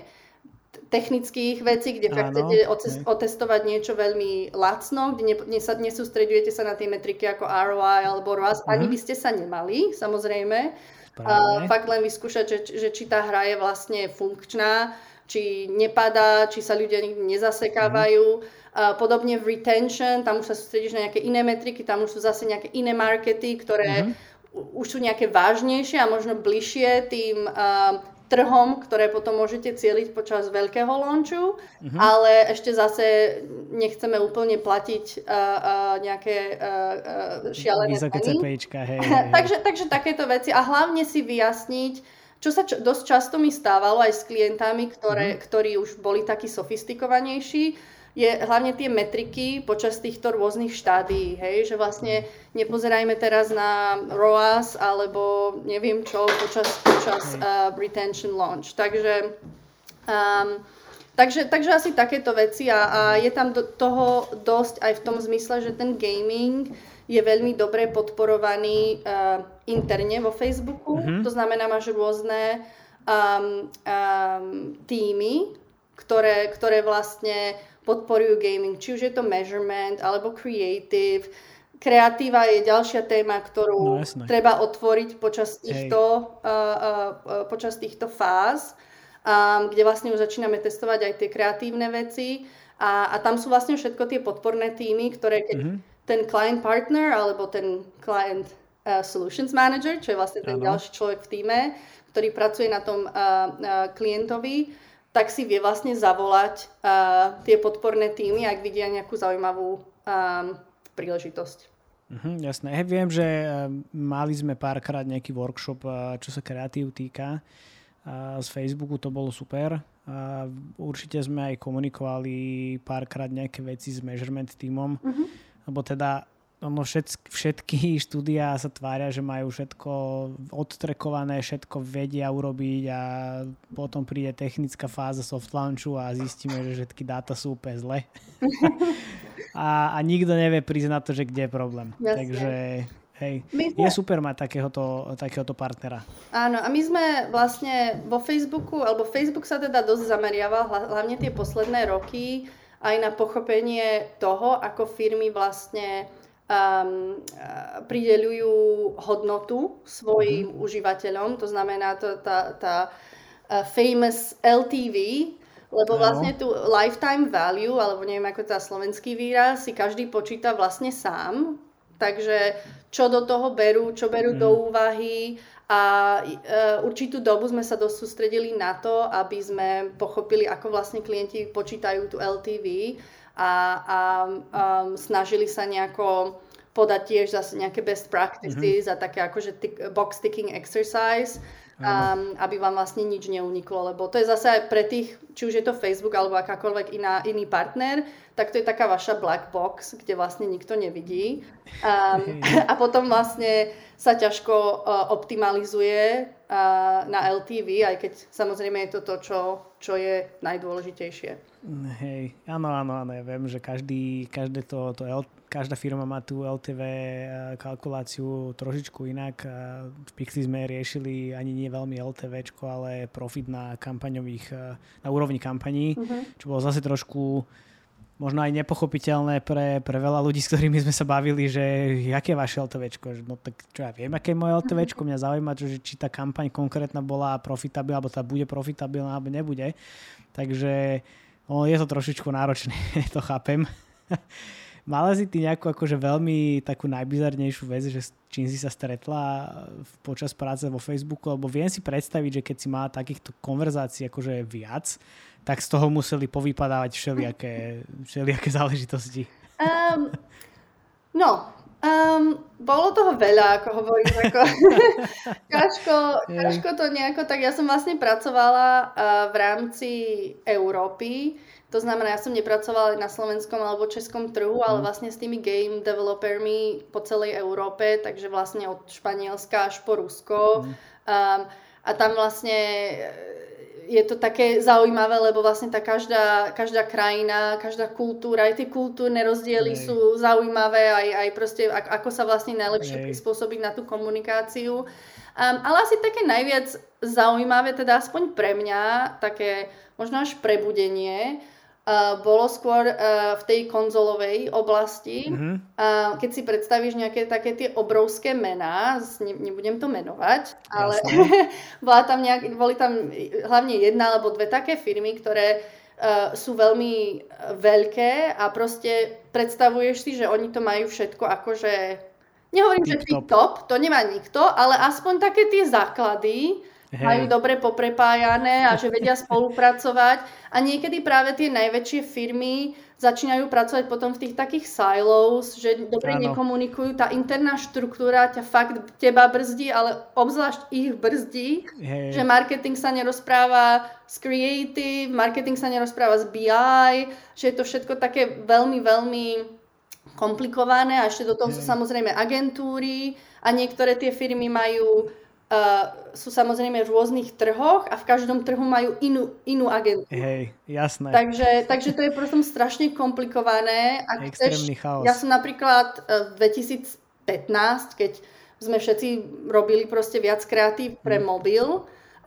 technických vecí, kde fakt chcete oces- otestovať niečo veľmi lacno, kde ne- ne- nesústredujete sa na tie metriky ako er ó í alebo ROAS, mm-hmm. ani by ste sa nemali, samozrejme. Uh, fakt len vyskúšať, že, že či tá hra je vlastne funkčná, či nepadá, či sa ľudia nikdy nezasekávajú. Uh, podobne v retention, tam už sa sústredíš na nejaké iné metriky, tam už sú zase nejaké iné markety, ktoré uh-huh. už sú nejaké vážnejšie a možno bližšie tým uh, trhom, ktoré potom môžete cieliť počas veľkého launchu, uh-huh. ale ešte zase nechceme úplne platiť uh, uh, nejaké uh, uh, šialené ceny. takže, takže takéto veci a hlavne si vyjasniť, čo sa č- dosť často mi stávalo aj s klientami, ktoré, mm. ktorí už boli takí sofistikovanejší, je hlavne tie metriky počas týchto rôznych štádií, hej, že vlastne nepozerajme teraz na ROAS alebo neviem čo počas, počas uh, retention launch. Takže, um, takže, takže asi takéto veci a, a je tam do toho dosť aj v tom zmysle, že ten gaming je veľmi dobre podporovaný uh, interne vo Facebooku. Mm-hmm. To znamená, máš rôzne um, um, týmy, ktoré, ktoré vlastne podporujú gaming. Či už je to measurement, alebo creative. Kreatíva je ďalšia téma, ktorú no, treba otvoriť počas týchto, uh, uh, počas týchto fáz, um, kde vlastne už začíname testovať aj tie kreatívne veci. A, a tam sú vlastne všetko tie podporné týmy, ktoré keď mm-hmm. ten client partner alebo ten client uh, Solutions Manager, čo je vlastne ten ano. ďalší človek v týme, ktorý pracuje na tom uh, uh, klientovi, tak si vie vlastne zavolať uh, tie podporné týmy, ak vidia nejakú zaujímavú um, príležitosť. Mhm, jasné. Hej, viem, že mali sme párkrát nejaký workshop, čo sa kreatív týka. Z Facebooku to bolo super. Určite sme aj komunikovali párkrát nejaké veci s measurement tímom. Mhm. Lebo teda ono všetky, všetky štúdia sa tvária, že majú všetko odtrekované, všetko vedia urobiť a potom príde technická fáza soft launchu a zistíme, že všetky dáta sú úplne zle. a, a nikto nevie priznať to, že kde je problém. Jasne. Takže hej, sme... je super mať takéhoto, takéhoto partnera. Áno, a my sme vlastne vo Facebooku, alebo Facebook sa teda dosť zameriaval, hlavne tie posledné roky, aj na pochopenie toho, ako firmy vlastne Um, prideľujú hodnotu svojim uh-huh. užívateľom, to znamená to, tá, tá uh, famous el tí ví, lebo no. vlastne tu lifetime value, alebo neviem ako tá slovenský výraz, si každý počíta vlastne sám, takže čo do toho berú, čo berú mm. do úvahy a e, určitú dobu sme sa dosť sústredili na to, aby sme pochopili, ako vlastne klienti počítajú tú el tí ví, a, a um, snažili sa nejako podať tiež zase nejaké best practices mm-hmm. a také akože tick, box ticking exercise, um, aby vám vlastne nič neuniklo, lebo to je zase aj pre tých, či už je to Facebook alebo akákoľvek iná, iný partner, tak to je taká vaša black box, kde vlastne nikto nevidí um, a potom vlastne sa ťažko uh, optimalizuje uh, na el tí ví, aj keď samozrejme je to to, čo, čo je najdôležitejšie. Hej, áno, áno, áno, ja viem, že každý, každé to, to L, každá firma má tú el tí vé kalkuláciu trošičku inak. V Pixli sme riešili ani nie veľmi LTVčko, ale profit na kampaňových, na úrovni kampaní, uh-huh. čo bolo zase trošku možno aj nepochopiteľné pre, pre veľa ľudí, s ktorými sme sa bavili, že aké je vaše el tí véčko? No tak čo ja viem, aké je moje el tí véčko? Mňa zaujíma, že či tá kampaň konkrétna bola profitabilná, alebo tá bude profitabilná, alebo nebude. Takže no, je to trošičku náročné, to chápem. Mala si ty nejakú akože veľmi takú najbizarnejšiu vec, že čím si sa stretla počas práce vo Facebooku? Lebo viem si predstaviť, že keď si mala takýchto konverzácií akože viac, tak z toho museli povypadávať všelijaké, všelijaké záležitosti. Um, no, um, bolo toho veľa, ako hovorím. Ako, ťažko, ťažko to nejako, tak ja som vlastne pracovala v rámci Európy. To znamená, ja som nepracovala na slovenskom alebo českom trhu, ale vlastne s tými game developermi po celej Európe, takže vlastne od Španielska až po Rusko. Um, a tam vlastne je to také zaujímavé, lebo vlastne tá každá, každá krajina, každá kultúra, aj tie kultúrne rozdiely Hej. sú zaujímavé, aj, aj proste ako sa vlastne najlepšie Hej. prispôsobiť na tú komunikáciu. Um, ale asi také najviac zaujímavé, teda aspoň pre mňa, také možno až prebudenie, Uh, bolo skôr uh, v tej konzolovej oblasti. Mm-hmm. Uh, keď si predstavíš nejaké také tie obrovské mená, ne, nebudem to menovať, ale bola tam nejak, boli tam hlavne jedna alebo dve také firmy, ktoré uh, sú veľmi veľké a proste predstavuješ si, že oni to majú všetko akože, nehovorím, tip že tip-top, to nemá nikto, ale aspoň také tie základy, Hey. majú dobre poprepájané a že vedia spolupracovať a niekedy práve tie najväčšie firmy začínajú pracovať potom v tých takých silos, že dobre ano. nekomunikujú, tá interná štruktúra ťa fakt teba brzdí, ale obzvlášť ich brzdí, hey. že marketing sa nerozpráva s creative, marketing sa nerozpráva s bé í, že je to všetko také veľmi, veľmi komplikované a ešte do toho hey. sú samozrejme agentúry a niektoré tie firmy majú Uh, sú samozrejme v rôznych trhoch a v každom trhu majú inú, inú agentúru. Hej, jasné. Takže, takže to je proste strašne komplikované. Ak Extrémny chceš, chaos. Ja som napríklad v dvetisícpätnásť, keď sme všetci robili proste viac kreatív pre hmm. mobil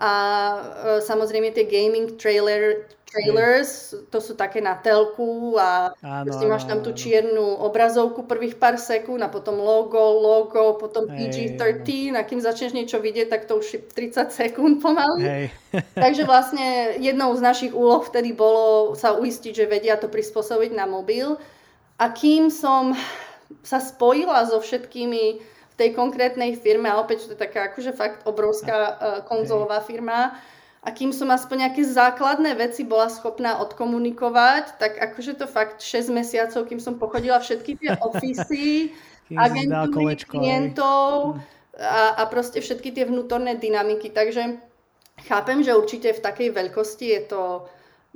a uh, samozrejme tie gaming trailer, trailers, Hej. to sú také na telku a áno, proste máš tam tú čiernu obrazovku prvých pár sekúnd a potom logo, logo, potom pé gé trinásť a kým začneš niečo vidieť, tak to už je tridsať sekúnd pomaly. Takže vlastne jednou z našich úloh vtedy bolo sa uistiť, že vedia to prispôsobiť na mobil a kým som sa spojila so všetkými v v tej konkrétnej firme, ale opäť to je taká akože fakt obrovská uh, konzolová okay. firma. A kým som aspoň nejaké základné veci bola schopná odkomunikovať, tak akože to fakt šesť mesiacov, kým som pochodila všetky tie ofisy, agentúry, klientov a, a proste všetky tie vnútorné dynamiky. Takže chápem, že určite v takej veľkosti je to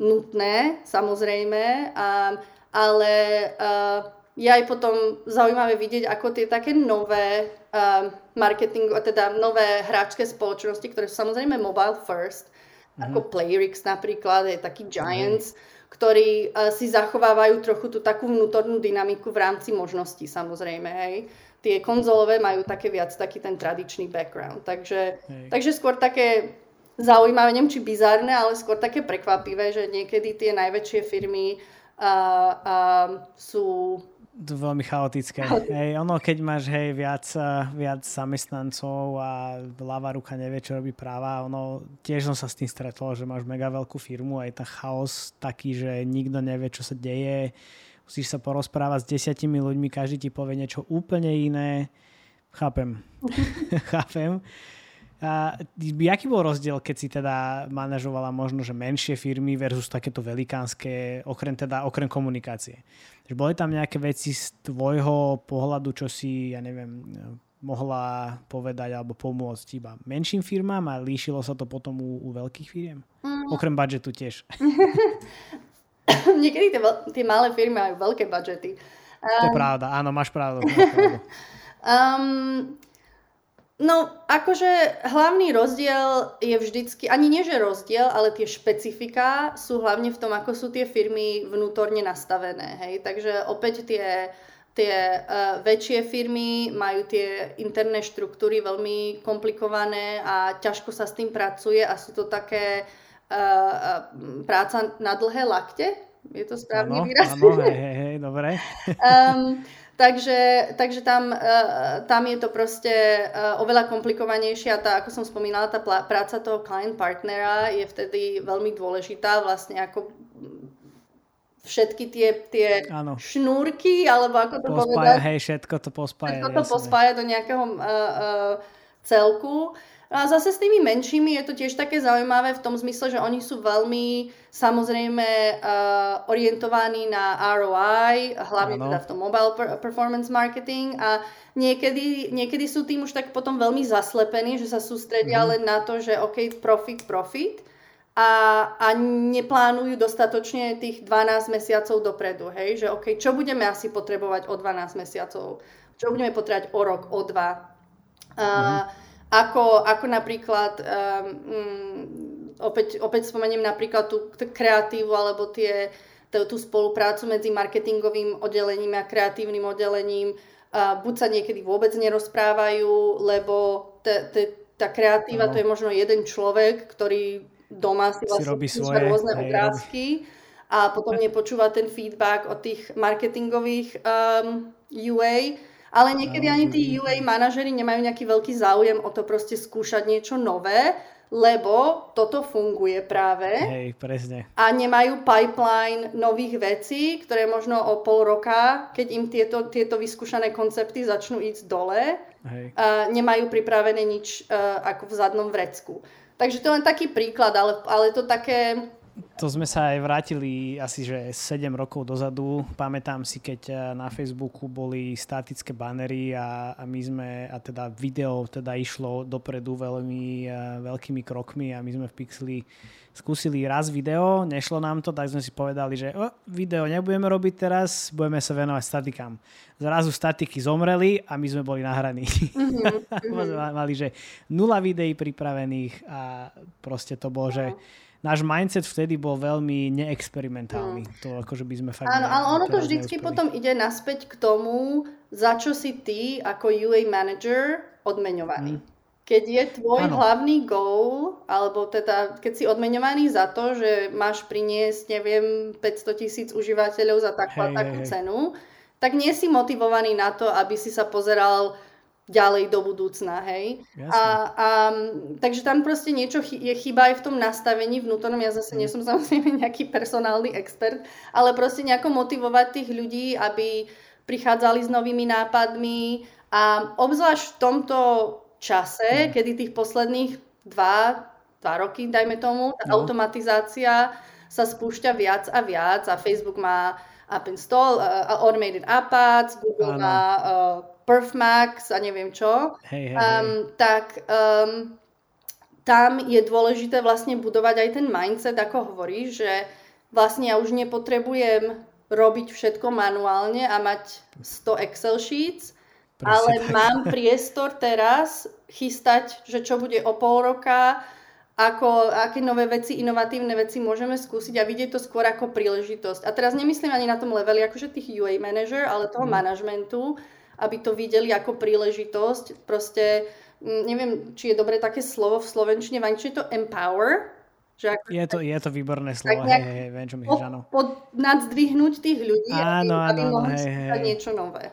nutné, samozrejme, a, ale a, je aj potom zaujímavé vidieť, ako tie také nové a, marketing, a teda nové hráčské spoločnosti, ktoré sú samozrejme mobile first, ako Playrix napríklad, je taký Giants, ktorí uh, si zachovávajú trochu tú takú vnútornú dynamiku v rámci možností, samozrejme, hej. Tie konzolové majú také viac taký ten tradičný background, takže, takže skôr také zaujímavé, neviem či bizárne, ale skôr také prekvapivé, že niekedy tie najväčšie firmy uh, uh, sú veľmi chaotické. Hej, ono, keď máš hej, viac, viac zamestnancov a ľavá ruka nevie, čo robí práva, ono, tiež som sa s tým stretol, že máš mega veľkú firmu a je tam chaos taký, že nikto nevie, čo sa deje. Musíš sa porozprávať s desiatimi ľuďmi, každý ti povie niečo úplne iné. Chápem. Chápem. A jaký bol rozdiel, keď si teda manažovala možno, že menšie firmy versus takéto velikánske, okrem teda, okrem komunikácie? Boli tam nejaké veci z tvojho pohľadu, čo si, ja neviem, mohla povedať alebo pomôcť iba menším firmám a líšilo sa to potom u, u veľkých firiem? Mm. Okrem budžetu tiež. Niekedy tie, tie malé firmy majú veľké budžety. Um... To je pravda, áno, máš pravdu. Máš pravdu. um... No, akože hlavný rozdiel je vždycky, ani nie že rozdiel, ale tie špecifiká sú hlavne v tom, ako sú tie firmy vnútorne nastavené, hej. Takže opäť tie, tie uh, väčšie firmy majú tie interné štruktúry veľmi komplikované a ťažko sa s tým pracuje a sú to také uh, práca na dlhé lakte. Je to správny výraz? Áno, hej, hej, hej, dobre. Um, Takže, takže tam, tam je to proste oveľa komplikovanejšie a tá, ako som spomínala, tá práca toho client partnera je vtedy veľmi dôležitá, vlastne ako všetky tie, tie šnúrky, alebo ako to povedať. Hej, všetko to pospája. Všetko to pospája do nejakého uh, uh, celku. A zase s tými menšími je to tiež také zaujímavé v tom zmysle, že oni sú veľmi samozrejme uh, orientovaní na R O I, hlavne ano. teda v tom mobile performance marketing a niekedy, niekedy sú tým už tak potom veľmi zaslepení, že sa sústredia mm. len na to, že OK, profit, profit a, a neplánujú dostatočne tých dvanásť mesiacov dopredu, hej, že OK, čo budeme asi potrebovať o dvanásť mesiacov, čo budeme potrebovať o rok, o dva. Uh, mm. Ako, ako napríklad, um, opäť, opäť spomeniem napríklad tú, tú kreatívu alebo tie, tú, tú spoluprácu medzi marketingovým oddelením a kreatívnym oddelením. Uh, buď sa niekedy vôbec nerozprávajú, lebo te, te, tá kreatíva no. to je možno jeden človek, ktorý doma si vlastne píše rôzne obrázky a potom nepočúva ten feedback od tých marketingových um, U A. Ale niekedy ani tí U A manažeri nemajú nejaký veľký záujem o to proste skúšať niečo nové, lebo toto funguje práve. Hej, presne. A nemajú pipeline nových vecí, ktoré možno o pol roka, keď im tieto, tieto vyskúšané koncepty začnú ísť dole, hej. A nemajú pripravené nič uh, ako v zadnom vrecku. Takže to je len taký príklad, ale, ale to také... To sme sa aj vrátili asi že sedem rokov dozadu. Pamätám si, keď na Facebooku boli statické banery a, a my sme, a teda video teda išlo dopredu veľmi veľkými krokmi a my sme v Pixli skúsili raz video, nešlo nám to, tak sme si povedali, že o, video nebudeme robiť teraz, budeme sa venovať statikám. Zrazu statiky zomreli a my sme boli nahraní. Mm-hmm. Mali, že nula videí pripravených a proste to bolo, že náš mindset vtedy bol veľmi neexperimentálny. Mm. To akože by sme fakt... Áno, ale ono to vždycky neúspeli. Potom ide naspäť k tomu, za čo si ty ako U A manager odmeňovaný. Mm. Keď je tvoj ano. hlavný goal, alebo teda keď si odmeňovaný za to, že máš priniesť, neviem, päťsto tisíc užívateľov za takú, hej, takú hej, cenu, tak nie si motivovaný na to, aby si sa pozeral ďalej do budúcna, hej. A, a, takže tam proste niečo chy- je chyba aj v tom nastavení vnútornom. Ja zase nie som samozrejme nejaký personálny expert, ale proste nejako motivovať tých ľudí, aby prichádzali s novými nápadmi, A obzvlášť v tomto čase, kedy tých posledných dva, dva roky, dajme tomu, tá no. automatizácia sa spúšťa viac a viac a Facebook má App Install, uh, Automated App Ads, Google ano. má uh, Perfmax a neviem čo, hey, hey, um, hey. tak um, tam je dôležité vlastne budovať aj ten mindset, ako hovoríš, že vlastne ja už nepotrebujem robiť všetko manuálne a mať sto Excel sheets, Presne ale tak. mám priestor teraz chystať, že čo bude o pol roka, ako, aké nové veci, inovatívne veci môžeme skúsiť a vidieť to skôr ako príležitosť. A teraz nemyslím ani na tom leveli akože tých ú á manager, ale toho mm. manažmentu, aby to videli ako príležitosť. Proste, neviem, či je dobre také slovo v slovenčine, v angličtine to empower. Že ako, je, to, je to výborné slovo, hej, hej, viem, čo mi po, áno. Pod, nadzdvihnúť tých ľudí, áno, aby, aby áno, mohli hej, skúšať hej. niečo nové.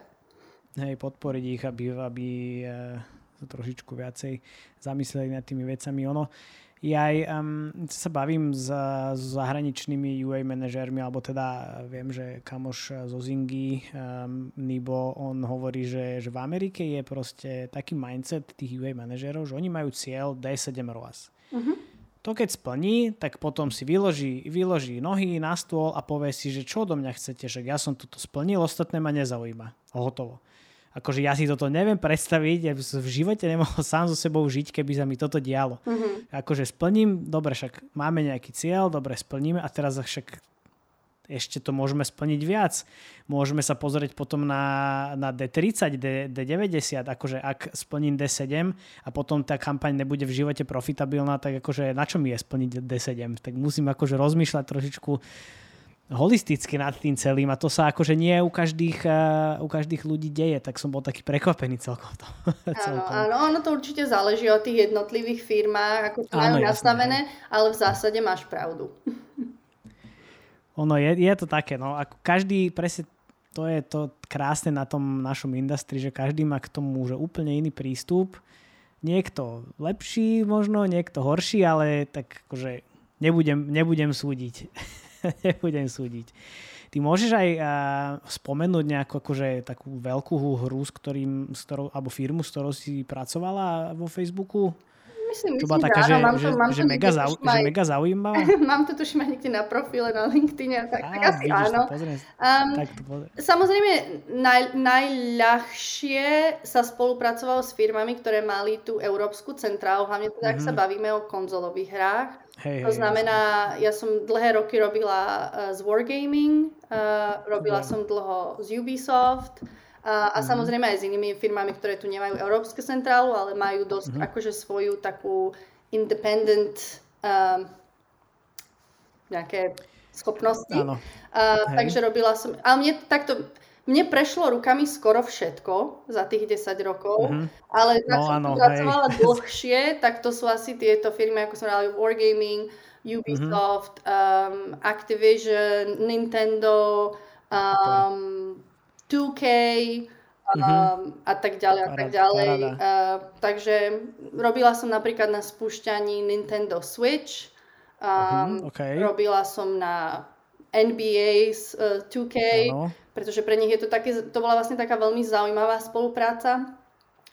Hej, podporiť ich, aby, aby e, trošičku viacej zamysleli nad tými vecami. Ono, ja aj, um, sa bavím s, s zahraničnými ú á manažérmi, alebo teda viem, že kamoš zo Zingy, um, Nibo, on hovorí, že, že v Amerike je proste taký mindset tých ú á manažérov, že oni majú cieľ dé sedem roas. Uh-huh. To keď splní, tak potom si vyloží, vyloží nohy na stôl a povie si, že čo do mňa chcete, že ja som toto splnil, ostatné ma nezaujíma. Hotovo. Akože ja si toto neviem predstaviť, ja by som v živote nemohol sám so sebou žiť, keby sa mi toto dialo. Mm-hmm. Akože splním, dobre, však máme nejaký cieľ, dobre, splníme a teraz však ešte to môžeme splniť viac. Môžeme sa pozrieť potom na, na dé tridsať, dé deväťdesiat, akože ak splním dé sedem a potom tá kampaň nebude v živote profitabilná, tak akože na čo mi je splniť dé sedem? Tak musím akože rozmýšľať trošičku holisticky nad tým celým a to sa akože nie u každých, uh, u každých ľudí deje, tak som bol taký prekvapený celkom to. Áno, áno, ono to určite záleží od tých jednotlivých firmách, ako to majú nastavené, ale v zásade máš pravdu. Ono je, je to také, no, ako každý, presne to je to krásne na tom našom industrii, že každý má k tomu že úplne iný prístup, niekto lepší možno, niekto horší, ale tak akože nebudem, nebudem súdiť. Nebudem súdiť. Ty môžeš aj a, spomenúť nejakú akože, takú veľkú hru, s ktorým, s ktorou, alebo firmu, s ktorou si pracovala vo Facebooku? Myslím, myslím taká, že, áno, mám to, že, mám že, to mega zau, že mega zaujímavá. Mám to tuším aj niekde na profile, na LinkedIne. Tak, á, tak asi áno. To, um, tak to samozrejme, naj, najľahšie sa spolupracovalo s firmami, ktoré mali tú európsku centrálu, hlavne teda, mm-hmm. ak sa bavíme o konzolových hrách. Hej, to znamená, ja som dlhé roky robila uh, z Wargaming, uh, robila yeah. som dlho z Ubisoft uh, a mm-hmm. samozrejme aj s inými firmami, ktoré tu nemajú európske centrálu, ale majú dosť mm-hmm. akože svoju takú independent um, nejaké schopnosti. Uh, takže robila som, ale mne takto... Mne prešlo rukami skoro všetko za tých desať rokov, mm-hmm. ale tak no, som ano, pracovala hej. dlhšie, tak to sú asi tieto firmy, ako som dala Wargaming, Ubisoft, mm-hmm. um, Activision, Nintendo, um, dvojka, um, mm-hmm. a tak ďalej a tak ďalej. Uh, takže robila som napríklad na spúšťaní Nintendo Switch, um, mm-hmm. okay. robila som na en bí ej uh, dvojka, ano. Pretože pre nich je to také, to bola vlastne taká veľmi zaujímavá spolupráca,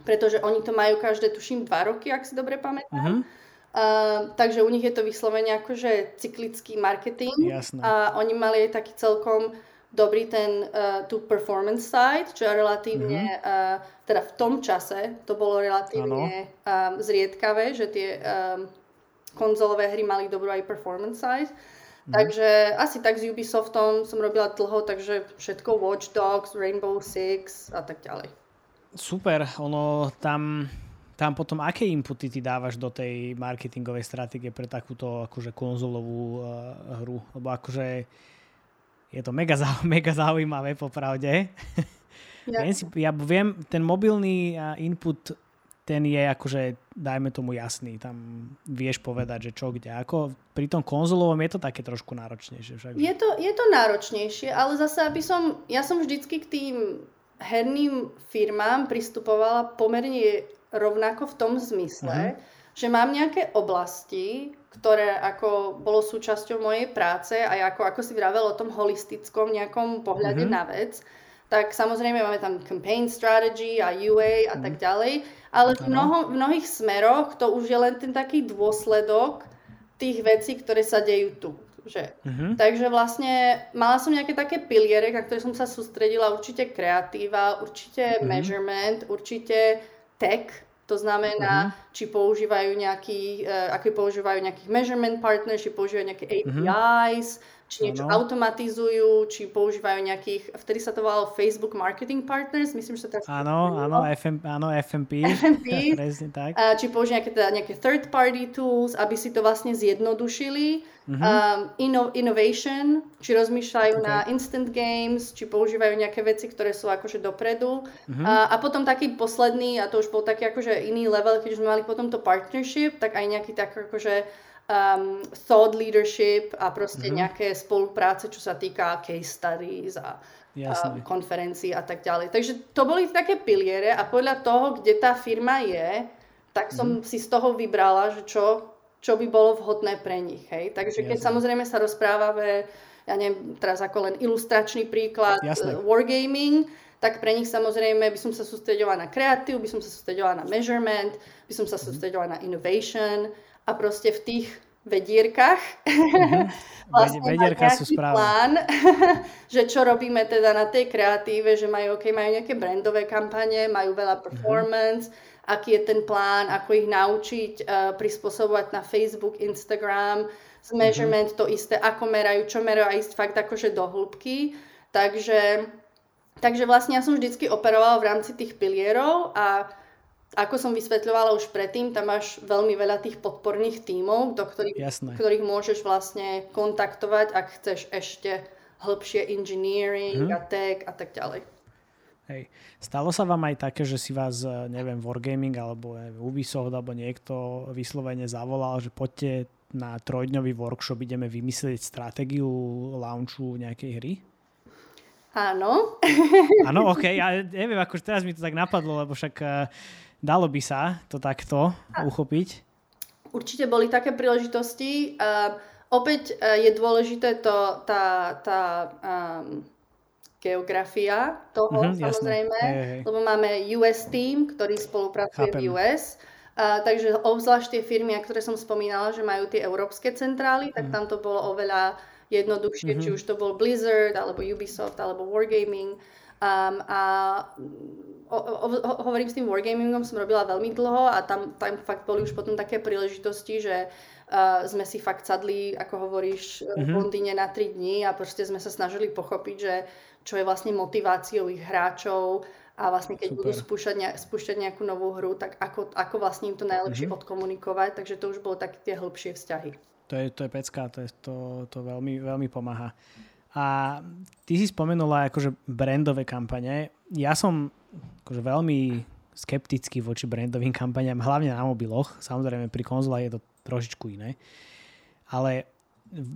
pretože oni to majú každé, tuším, dva roky, ak si dobre pamätám. Uh-huh. Uh, takže u nich je to vyslovene akože cyklický marketing. Jasné. A oni mali aj taký celkom dobrý ten, uh, tú performance side, čo je relatívne, uh-huh. uh, teda v tom čase to bolo relatívne uh, zriedkavé, že tie um, konzolové hry mali dobrú aj performance side. Mm. Takže asi tak s Ubisoftom som robila dlho, takže všetko Watch Dogs, Rainbow Six a tak ďalej. Super, ono tam, tam potom aké inputy ty dávaš do tej marketingovej stratégie pre takúto akože konzolovú uh, hru? Lebo akože je to mega, mega zaujímavé popravde. Ja. ja viem, ten mobilný input ten je akože, dajme tomu jasný, tam vieš povedať, že čo, kde, ako. Pri tom konzolovom je to také trošku náročnejšie. Však? Je to, je to náročnejšie, ale zase, aby som, ja som vždycky k tým herným firmám pristupovala pomerne rovnako v tom zmysle, uh-huh. že mám nejaké oblasti, ktoré ako bolo súčasťou mojej práce a ako, ako si vravel o tom holistickom nejakom pohľade uh-huh. na vec, tak samozrejme máme tam campaign strategy a ú á a tak ďalej, ale v, mnoho, v mnohých smeroch to už je len ten taký dôsledok tých vecí, ktoré sa dejú tu. Že? Uh-huh. Takže vlastne mala som nejaké také piliere, na ktoré som sa sústredila, určite kreatíva, určite uh-huh. measurement, určite tech. To znamená, uh-huh. či používajú nejaký, uh, aký používajú nejakých measurement partners, či používajú nejaké á pé í s, uh-huh. či niečo ano. automatizujú, či používajú nejakých, vtedy sa to volalo Facebook Marketing Partners, myslím, že sa teraz... Áno, áno, F M, áno, F M P. F M P. Presne tak. Uh, či používajú nejaké, teda nejaké third party tools, aby si to vlastne zjednodušili. Uh-huh. Um, inno, innovation, či rozmýšľajú okay. na instant games, či používajú nejaké veci, ktoré sú akože dopredu. Uh-huh. Uh, a potom taký posledný, a to už bol taký akože iný level, keď sme mali potom to partnership, tak aj nejaký tak akože um, thought leadership a proste mm-hmm. nejaké spolupráce, čo sa týka case studies a um, konferencií a tak ďalej. Takže to boli také piliere a podľa toho, kde tá firma je, tak som mm-hmm. si z toho vybrala, že čo, čo by bolo vhodné pre nich. Hej? Takže keď Jasne. samozrejme sa rozprávame, ja neviem, teraz ako len ilustračný príklad, Jasne. Wargaming, tak pre nich samozrejme by som sa sústreďovala na kreatív, by som sa sústreďovala na measurement, by som sa sústreďovala na innovation a proste v tých vedierkach mm-hmm. vlastne vedierka sú správne. Plán, že čo robíme teda na tej kreatíve, že majú, okay, majú nejaké brandové kampane, majú veľa performance, mm-hmm. aký je ten plán, ako ich naučiť, uh, prispôsobovať na Facebook, Instagram, z measurement mm-hmm. to isté, ako merajú, čo merajú a ísť fakt akože do hĺbky. Takže... Takže vlastne ja som vždycky operovala v rámci tých pilierov a ako som vysvetľovala už predtým, tam máš veľmi veľa tých podporných tímov, do ktorých, ktorých môžeš vlastne kontaktovať, ak chceš ešte hĺbšie engineering hmm. a tech a tak ďalej. Hej. Stalo sa vám aj také, že si vás, neviem, Wargaming alebo Ubisoft alebo niekto vyslovene zavolal, že poďte na trojdňový workshop, ideme vymyslieť stratégiu launchu nejakej hry? Áno. Áno, okej. Okay. Ja neviem, akože teraz mi to tak napadlo, lebo však uh, dalo by sa to takto a. uchopiť. Určite boli také príležitosti. Uh, opäť uh, je dôležité to, tá, tá um, geografia toho, mm-hmm, samozrejme. Hej, hej. Lebo máme ú es team, ktorý spolupracuje Chápem. v ú es. Uh, takže obzvlášť tie firmy, ktoré som spomínala, že majú tie európske centrály, tak mm. tam to bolo oveľa... jednoduchšie, mm-hmm. či už to bol Blizzard, alebo Ubisoft, alebo Wargaming. Um, a o, o, ho, hovorím s tým Wargamingom, som robila veľmi dlho a tam, tam fakt boli už potom také príležitosti, že uh, sme si fakt sadli, ako hovoríš, mm-hmm. v Londýne na tri dni a proste sme sa snažili pochopiť, že čo je vlastne motiváciou ich hráčov a vlastne keď Super. budú spúšťať, ne, spúšťať nejakú novú hru, tak ako, ako vlastne im to najlepšie mm-hmm. odkomunikovať. Takže to už bolo také tie hĺbšie vzťahy. To je, to je pecka, to, je, to, to veľmi, veľmi pomáha. A ty si spomenula akože brandové kampane. Ja som akože veľmi skeptický voči brandovým kampaniám, hlavne na mobiloch. Samozrejme pri konzolách je to trošičku iné. Ale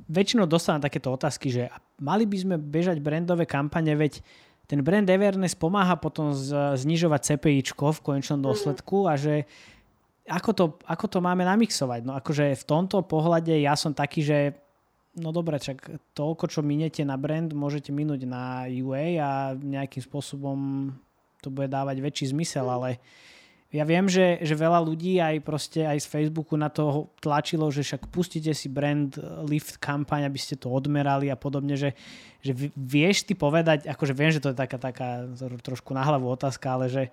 väčšinou dostávam takéto otázky, že mali by sme bežať brandové kampane, veď ten brand awareness pomáha potom znižovať cé pé íčko v konečnom dôsledku a že Ako to, ako to máme namixovať? No akože v tomto pohľade ja som taký, že no dobre, čak toľko, čo minete na brand, môžete minúť na ú á a nejakým spôsobom to bude dávať väčší zmysel, ale ja viem, že, že veľa ľudí aj proste aj z Facebooku na to tlačilo, že však pustite si brand lift kampaň, aby ste to odmerali a podobne, že, že vieš ty povedať, akože viem, že to je taká, taká trošku na hlavu otázka, ale že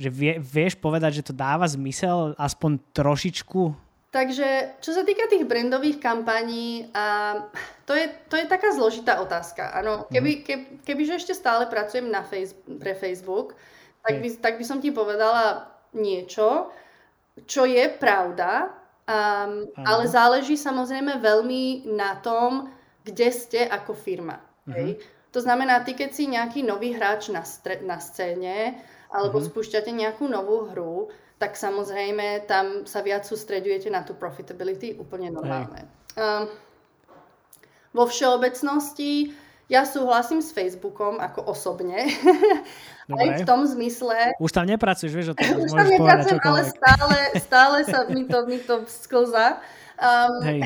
že vie, vieš povedať, že to dáva zmysel aspoň trošičku? Takže, čo sa týka tých brandových kampaní, a to, je, to je taká zložitá otázka. Áno, keby, keb, kebyže ešte stále pracujem na face, pre Facebook, tak by, tak by som ti povedala niečo, čo je pravda, um, ale záleží samozrejme veľmi na tom, kde ste ako firma. Okay? To znamená, ty keď si nejaký nový hráč na, stre, na scéne, alebo mm-hmm. spúšťate nejakú novú hru, tak samozrejme tam sa viac sústreďujete na tú profitability, úplne normálne. Um, vo všeobecnosti ja súhlasím s Facebookom ako osobne. Dobre. Aj v tom zmysle... Už tam nepracuješ, vieš o tom. Už tam nepracujem, ale stále, stále sa mi to, mi to sklza. Um, Hej.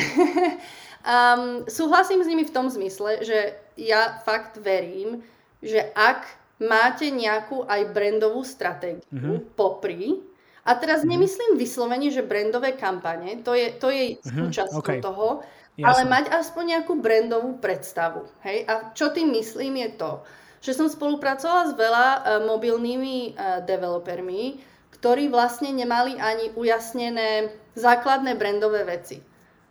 um, súhlasím s nimi v tom zmysle, že ja fakt verím, že ak máte nejakú aj brandovú stratégiu mm-hmm. popri. A teraz mm-hmm. nemyslím vyslovene, že brandové kampane, to je, to je súčasť mm-hmm. okay. toho, jasne. Ale mať aspoň nejakú brandovú predstavu. Hej? A čo tým myslím je to, že som spolupracovala s veľa uh, mobilnými uh, developermi, ktorí vlastne nemali ani ujasnené základné brandové veci.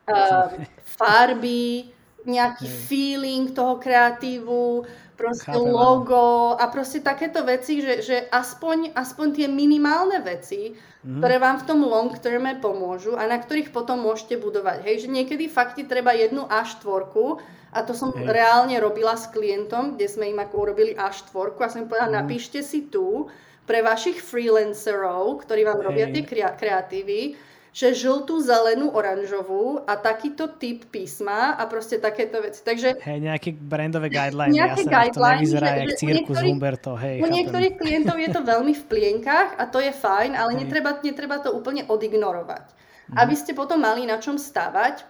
Uh, farby, nejaký okay. feeling toho kreatívu, proste Chápem, logo a proste takéto veci, že, že aspoň, aspoň tie minimálne veci, mm. ktoré vám v tom long terme pomôžu a na ktorých potom môžete budovať. Hej, že niekedy fakt treba jednu á štvorku a to som hey. reálne robila s klientom, kde sme im ako urobili á štvorku a som im povedala, mm. napíšte si tu pre vašich freelancerov, ktorí vám hey. robia tie kreatívy, že žltú, zelenú, oranžovú a takýto typ písma a proste takéto veci. Takže hej, nejaké brandové guidelines, nejaké jasné, guidelines, to nevyzerá jak cirkus Humberto, hej. U niektorých klientov je to veľmi v plienkach a to je fajn, ale netreba, netreba to úplne odignorovať. Mhm. Aby ste potom mali na čom stávať.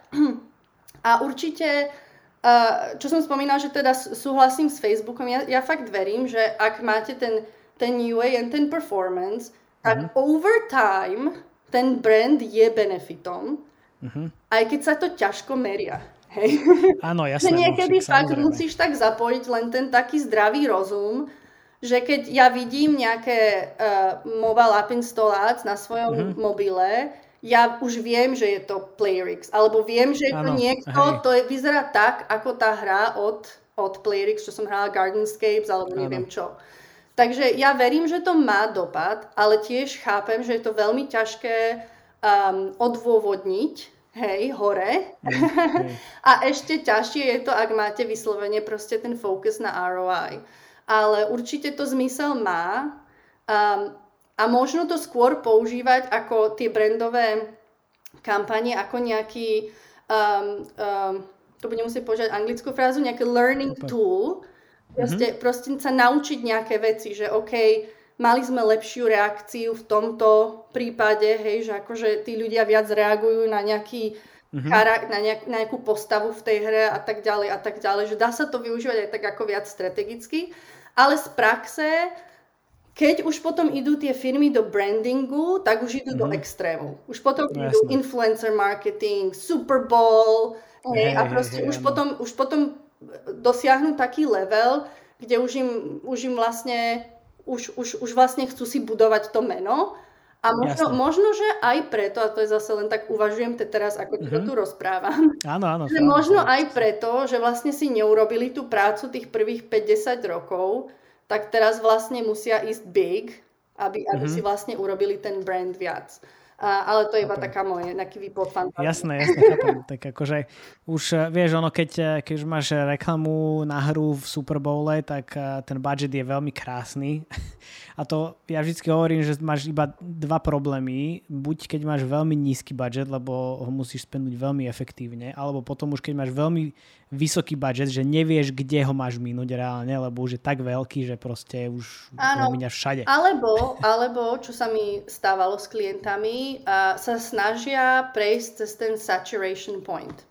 A určite, čo som spomínala, že teda súhlasím s Facebookom, ja, ja fakt verím, že ak máte ten, ten ú á a ten performance, tak mhm. over time ten brand je benefitom, uh-huh. aj keď sa to ťažko meria. Hej? Áno, jasné. Niekedy však, fakt samozrejme. Musíš tak zapojiť len ten taký zdravý rozum, že keď ja vidím nejaké uh, mobile app installác na svojom uh-huh. mobile, ja už viem, že je to Playrix, alebo viem, že je to ano, niekto, hej. to je, vyzerá tak, ako tá hra od, od Playrix, čo som hrala Gardenscapes, alebo neviem ano. čo. Takže ja verím, že to má dopad, ale tiež chápem, že je to veľmi ťažké um, odôvodniť, hej, hore. Mm, a ešte ťažšie je to, ak máte vyslovene proste ten focus na er ó í. Ale určite to zmysel má um, a možno to skôr používať ako tie brandové kampanie, ako nejaký, um, um, to budem musieť používať anglickú frázu, nejaký learning Opa. tool, Proste, mm-hmm. proste sa naučiť nejaké veci, že OK, mali sme lepšiu reakciu v tomto prípade, hej, že akože tí ľudia viac reagujú na nejaký mm-hmm. charak, na, nejak, na nejakú postavu v tej hre a tak ďalej a tak ďalej, že dá sa to využívať aj tak ako viac strategicky, ale z praxe, keď už potom idú tie firmy do brandingu, tak už idú mm-hmm. do extrémov. Už potom no, idú jasné. influencer marketing, Super Bowl, hej, hej, a proste hej, už, hej, potom, už potom dosiahnuť taký level, kde už im, už im vlastne už, už, už vlastne chcú si budovať to meno a možno, možno, že aj preto, a to je zase len tak uvažujem te teraz, ako ti mm-hmm. to tu rozprávam, áno, áno, že áno, možno áno. aj preto, že vlastne si neurobili tú prácu tých prvých päťdesiat rokov, tak teraz vlastne musia ísť big, aby, aby mm-hmm. si vlastne urobili ten brand viac. A, ale to je iba taká moje, nejaký výbor fantázie. Jasné, jasné, chápem. Tak akože už vieš, ono, keď, keď máš reklamu na hru v Super Bowle, tak ten budget je veľmi krásny. A to ja vždycky hovorím, že máš iba dva problémy. Buď keď máš veľmi nízky budget, lebo ho musíš spendúť veľmi efektívne, alebo potom už keď máš veľmi vysoký budget, že nevieš, kde ho máš minúť reálne, lebo už je tak veľký, že proste už ho míňaš všade. Alebo, alebo, čo sa mi stávalo s klientami, a sa snažia prejsť cez ten saturation point.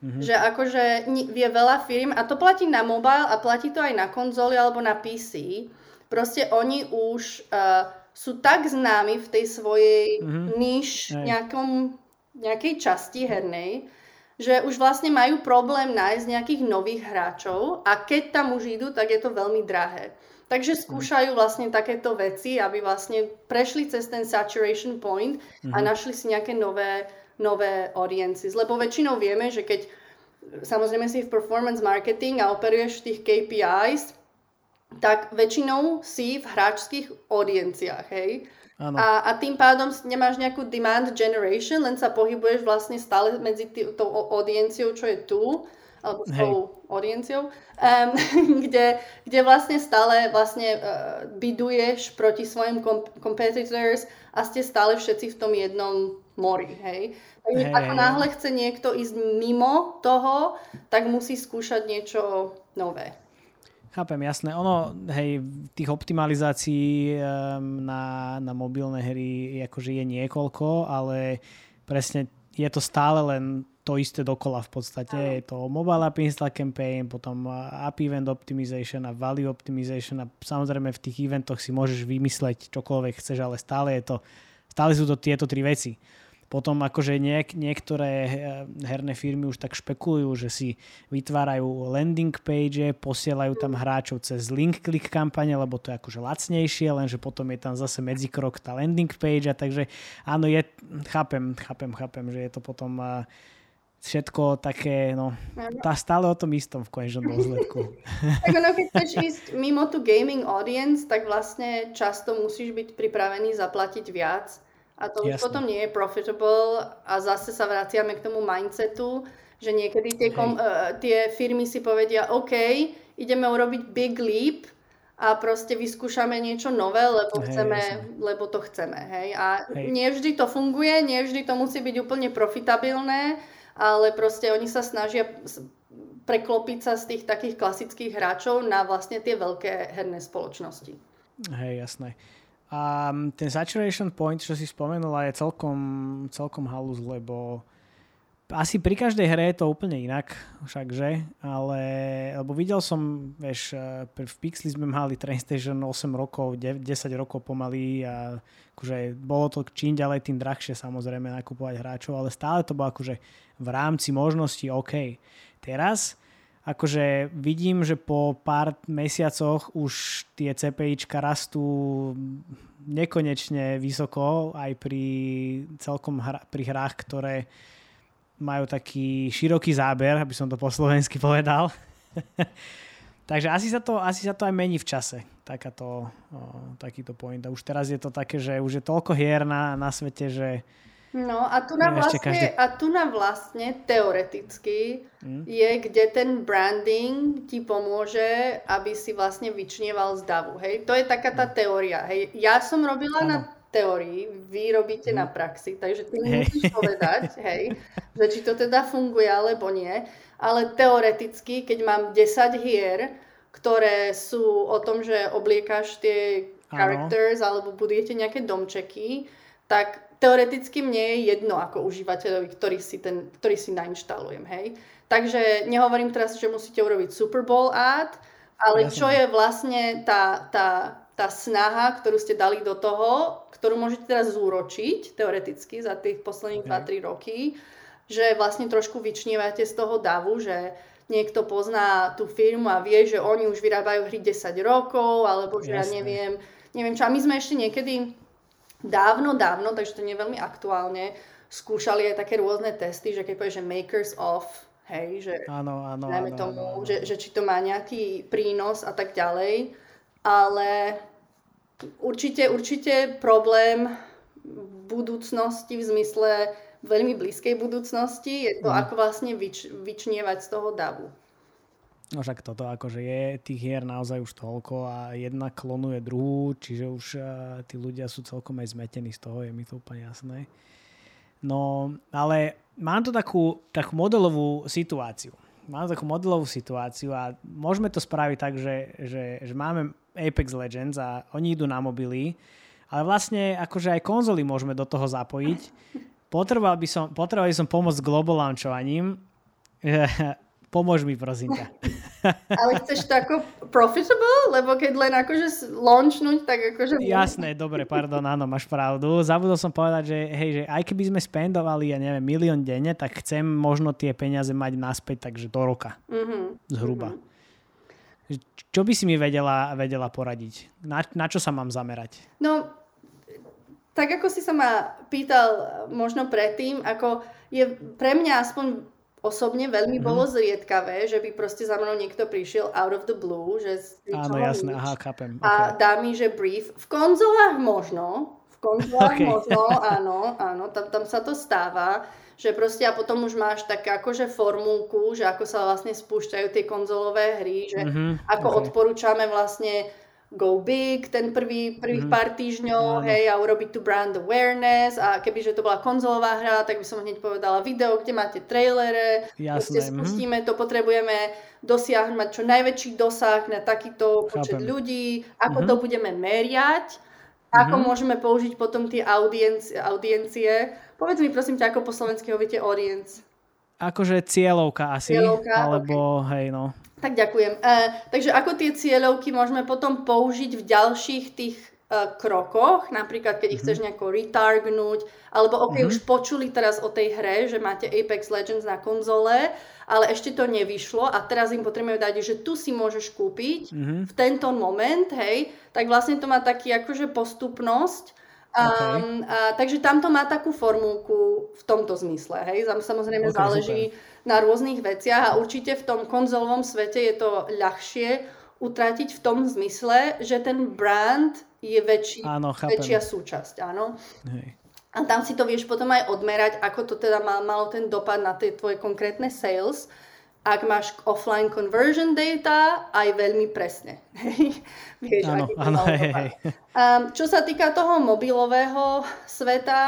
Mm-hmm. Že akože je veľa firm, a to platí na mobile a platí to aj na konzoli alebo na pé cé, proste oni už uh, sú tak známi v tej svojej mm-hmm. niž nejakom, nejakej časti hernej, že už vlastne majú problém nájsť nejakých nových hráčov a keď tam už idú, tak je to veľmi drahé. Takže skúšajú vlastne takéto veci, aby vlastne prešli cez ten saturation point a našli si nejaké nové, nové audiences. Lebo väčšinou vieme, že keď samozrejme si v performance marketing a operuješ v tých ká pé í s, tak väčšinou si v hráčských audienciách, hej? A, a tým pádom nemáš nejakú demand generation, len sa pohybuješ vlastne stále medzi tý, tou audienciou, čo je tu, alebo s tou audienciou, um, kde, kde vlastne stále vlastne uh, biduješ proti svojim kom- competitors a ste stále všetci v tom jednom mori, hej. Takže hey. ako náhle chce niekto ísť mimo toho, tak musí skúšať niečo nové. Chápem, jasné. Ono, hej, tých optimalizácií um, na, na mobilné hry akože je niekoľko, ale presne je to stále len to isté dokola v podstate. Aj. Je to mobile app install campaign, potom app event optimization a value optimization a samozrejme v tých eventoch si môžeš vymysleť čokoľvek chceš, ale stále je to, stále sú to tieto tri veci. Potom akože niek- niektoré herné firmy už tak špekulujú, že si vytvárajú landing page, posielajú tam hráčov cez link click kampane, lebo to je akože lacnejšie, lenže potom je tam zase medzikrok tá landing page a takže áno, je, chápem, chápem, chápem, že je to potom uh, všetko také, no, tá stále o tom istom v konečnom dôsledku. Tak ono, keď chceš ísť mimo tú gaming audience, tak vlastne často musíš byť pripravený zaplatiť viac. A to už potom nie je profitable a zase sa vraciame k tomu mindsetu, že niekedy tie, kom, uh, tie firmy si povedia, OK, ideme urobiť big leap a proste vyskúšame niečo nové, lebo, hej, chceme, lebo to chceme. Hej? A hej. nie vždy to funguje, nie vždy to musí byť úplne profitabilné, ale proste oni sa snažia preklopiť sa z tých takých klasických hráčov na vlastne tie veľké herné spoločnosti. Hej, jasné. A ten saturation point, čo si spomenula, je celkom, celkom halus, lebo asi pri každej hre je to úplne inak, všakže, ale lebo videl som, vieš, v Pixli sme mali Train Station osem rokov, desať rokov pomaly a akože bolo to čím ďalej tým drahšie samozrejme nakupovať hráčov, ale stále to bolo akože v rámci možností OK. Teraz akože vidím, že po pár mesiacoch už tie CPIčka rastú nekonečne vysoko aj pri celkom hra, pri hrách, ktoré majú taký široký záber, aby som to po slovensky povedal. Takže asi sa, to, asi sa to aj mení v čase, takáto, o, takýto point. A už teraz je to také, že už je toľko hier na, na svete, že... No a tu nám vlastne, každý... a tu nám vlastne teoreticky hmm. je, kde ten branding ti pomôže, aby si vlastne vyčnieval z davu. Hej? To je taká tá teória. Hej? Ja som robila ano. na teórii, vy robíte hmm. na praxi, takže ty mi musíš povedať, hej, že či to teda funguje alebo nie. Ale teoreticky, keď mám desať hier, ktoré sú o tom, že obliekáš tie ano. characters alebo budujete nejaké domčeky, tak teoreticky mne je jedno ako užívateľovi, ktorý si, ten, ktorý si nainštalujem, hej. Takže nehovorím teraz, že musíte urobiť Super Bowl ad, ale Jasne. čo je vlastne tá, tá, tá snaha, ktorú ste dali do toho, ktorú môžete teraz zúročiť, teoreticky, za tých posledných okay. dva tri roky, že vlastne trošku vyčnievate z toho davu, že niekto pozná tú firmu a vie, že oni už vyrábajú hry desať rokov, alebo že Jasne. ja neviem, neviem čo. A my sme ešte niekedy... Dávno, dávno, takže to nie je veľmi aktuálne, skúšali aj také rôzne testy, že keď povieš, že makers of, hej, že áno, áno, dajme áno, tomu, áno, áno. Že, že či to má nejaký prínos a tak ďalej, ale určite, určite problém budúcnosti v zmysle veľmi blízkej budúcnosti je to, mm. ako vlastne vyč, vyčnievať z toho davu. No však toto akože je tých hier naozaj už toľko a jedna klonuje druhú, čiže už uh, tí ľudia sú celkom aj zmetení z toho, je mi to úplne jasné. No, ale mám tu takú, takú modelovú situáciu. Mám takú modelovú situáciu a môžeme to spraviť tak, že, že, že máme Apex Legends a oni idú na mobily, ale vlastne akože aj konzoly môžeme do toho zapojiť. Potreboval by som, potreboval by som pomôcť s global launchovaním. Pomôž mi, prosím ťa. Ale chceš to ako profitable? Lebo keď len akože launchnúť, tak akože... Jasné, dobre, pardon, áno, máš pravdu. Zabudol som povedať, že hej, že aj keby sme spendovali, ja neviem, milión denne, tak chcem možno tie peniaze mať naspäť, takže do roka. Mm-hmm. Zhruba. Mm-hmm. Čo by si mi vedela, vedela poradiť? Na, na čo sa mám zamerať? No... Tak ako si sa ma pýtal možno predtým, ako je pre mňa aspoň osobne veľmi mm. bolo zriedkavé, že by proste za mnou niekto prišiel out of the blue, že z ničoho nič. Jasné, aha, chápem. A okay. dá mi, že brief. V konzolách možno, v konzolách okay. možno, áno, áno, tam, tam sa to stáva, že proste a potom už máš tak akože formulku, že ako sa vlastne spúšťajú tie konzolové hry, že mm-hmm, ako okay. odporúčame vlastne go big ten prvý, prvých mm. pár týždňov, mm. hej, a urobiť tu brand awareness a kebyže to bola konzolová hra, tak by som hneď povedala video, kde máte trailere, proste spustíme to, potrebujeme dosiahnuť, mať čo najväčší dosah na takýto počet Chápem. ľudí, ako mm-hmm. to budeme meriať, ako mm-hmm. môžeme použiť potom tie audiencie. Povedz mi prosím ťa, ako po slovensky hovoríte audience. Akože cieľovka asi, cieľovka, alebo okay. Hej, no. Tak ďakujem. E, takže ako tie cieľovky môžeme potom použiť v ďalších tých e, krokoch, napríklad keď mm-hmm. ich chceš nejako retargnúť, alebo ok, mm-hmm. už počuli teraz o tej hre, že máte Apex Legends na konzole, ale ešte to nevyšlo a teraz im potrebujeme dať, že tu si môžeš kúpiť mm-hmm. v tento moment, hej, tak vlastne to má taký akože postupnosť. Okay. Um, a, takže tamto má takú formulku v tomto zmysle, hej, samozrejme okay, záleží super. Na rôznych veciach a určite v tom konzolovom svete je to ľahšie utratiť v tom zmysle, že ten brand je väčší, áno, väčšia súčasť, áno. Hej. A tam si to vieš potom aj odmerať, ako to teda mal, malo ten dopad na tie tvoje konkrétne sales. Ak máš offline conversion data, aj veľmi presne. Vieš, áno, áno, hej, hej. Um, čo sa týka toho mobilového sveta,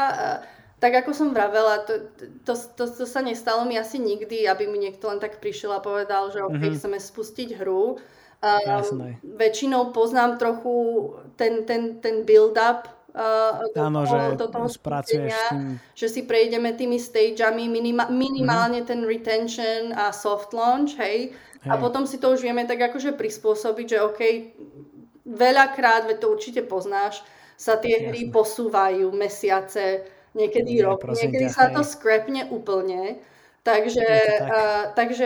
uh, tak ako som vravela, to, to, to, to sa nestalo mi asi nikdy, aby mi niekto len tak prišiel a povedal, že ok, mm-hmm. chceme spustiť hru. Um, väčšinou poznám trochu ten, ten, ten build-up Uh, do, áno, toho, že do toho spracuješ tým... že si prejdeme tými stageami, minima, minimálne mm-hmm. ten retention a soft launch, hej? Hej. A potom si to už vieme tak akože prispôsobiť, že ok, veľakrát, veď to určite poznáš, sa tie Jasne. Hry posúvajú mesiace, niekedy rok, niekedy ťa, sa hej. to skrepne úplne, takže, to tak. uh, takže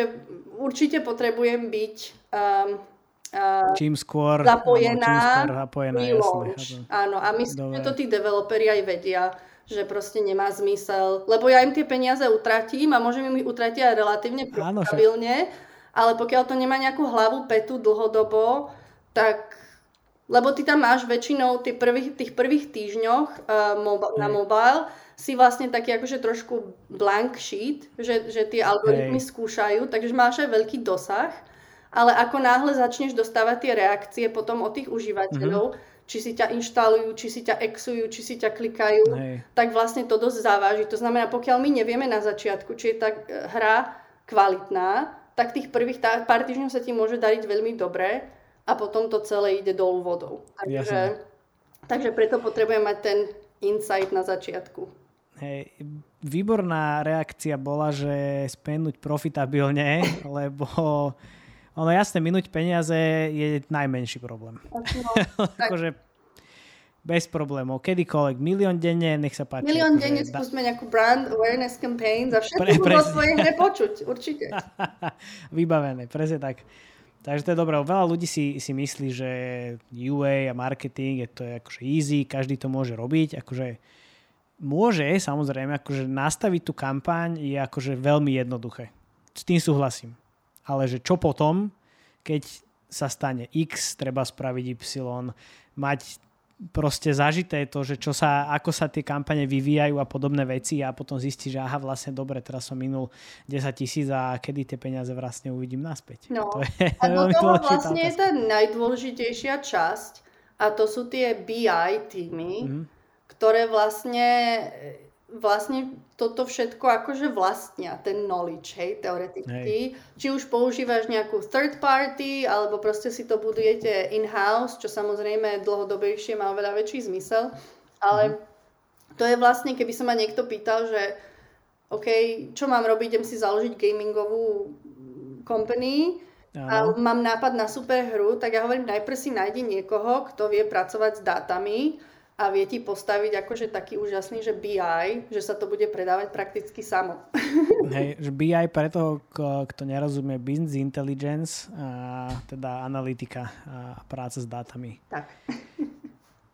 určite potrebujem byť... Um, Uh, čím skôr zapojená, zapojená relaunch. Áno, a myslím, Dobre. Že to tí developeri aj vedia, že proste nemá zmysel, lebo ja im tie peniaze utratím a môžem im ich utratiť aj relatívne profitabilne, ale pokiaľ to nemá nejakú hlavu petu dlhodobo, tak, lebo ty tam máš väčšinou tých prvých, tých prvých týždňoch uh, mobi- na mobile si vlastne taký akože trošku blank sheet, že, že tie algoritmy Hej. skúšajú, takže máš aj veľký dosah. Ale ako náhle začneš dostávať tie reakcie potom od tých užívateľov, mm-hmm. či si ťa inštalujú, či si ťa exujú, či si ťa klikajú, Hej. tak vlastne to dosť závaží. To znamená, pokiaľ my nevieme na začiatku, či je tá hra kvalitná, tak tých prvých tá, pár týždňov sa ti môže dariť veľmi dobre a potom to celé ide dolu vodou. Takže, takže preto potrebujem mať ten insight na začiatku. Hej, výborná reakcia bola, že spenúť profitabilne, lebo... Ono jasné, minúť peniaze je najmenší problém. No, akože bez problémov. Kedykoľvek. Milión denne, nech sa páči. Milión akože denne skúsme nejakú brand awareness campaign za všetko o svojej hre počuť. Určite. Vybavené, presne tak. Takže to je dobré. Veľa ľudí si, si myslí, že ú á a marketing je to je akože easy, každý to môže robiť. Akože môže, samozrejme, akože nastaviť tú kampaň je akože veľmi jednoduché. S tým súhlasím. Ale že čo potom, keď sa stane X, treba spraviť Y, mať proste zažité to, že čo sa, ako sa tie kampane vyvíjajú a podobné veci a potom zistíš, že aha, vlastne dobre, teraz som minul desať tisíc a kedy tie peniaze vlastne uvidím naspäť. No, to je, a do toho vlastne je tá najdôležitejšia časť a to sú tie bé í týmy, mm-hmm. ktoré vlastne... vlastne toto všetko akože vlastnia, ten knowledge, hej, teoreticky. Hej. Či už používaš nejakú third party, alebo proste si to budujete in-house, čo samozrejme dlhodobejšie má oveľa väčší zmysel, ale mm-hmm. to je vlastne, keby sa ma niekto pýtal, že OK, čo mám robiť, idem si založiť gamingovú company a mám nápad na super hru, tak ja hovorím, najprv si nájdi niekoho, kto vie pracovať s dátami, a vie ti postaviť akože taký úžasný, že bé í, že sa to bude predávať prakticky samo. Hej, že bé í pre toho, kto nerozumie business intelligence, a teda analytika a práca s dátami. Tak.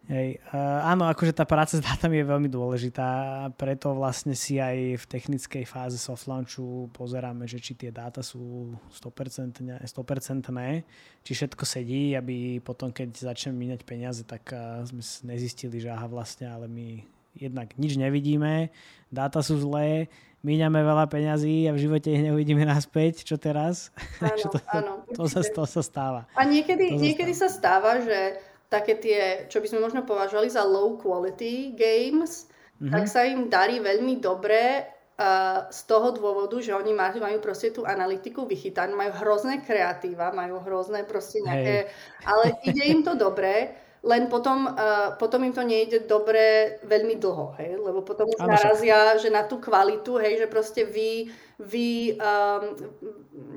Hej, áno, akože tá práca s dátami je veľmi dôležitá, preto vlastne si aj v technickej fáze soft launchu pozeráme, že či tie dáta sú sto percent, sto percent ne, či všetko sedí, aby potom, keď začneme míňať peniaze, tak sme nezistili, že aha vlastne, ale my jednak nič nevidíme, dáta sú zlé, míňame veľa peňazí a v živote ich neuvidíme naspäť, čo teraz? Áno, to, áno. To sa, to sa stáva. A niekedy, to niekedy sa stáva, že také tie, čo by sme možno považovali za low quality games, mm-hmm. tak sa im darí veľmi dobre uh, z toho dôvodu, že oni majú, majú proste tú analytiku vychytanú, majú hrozné kreatíva, majú hrozné proste nejaké, hey. Ale ide im to dobre, len potom, uh, potom im to nejde dobre veľmi dlho, hej, lebo potom už narazia, že na tú kvalitu, hej, že proste vy, vy um,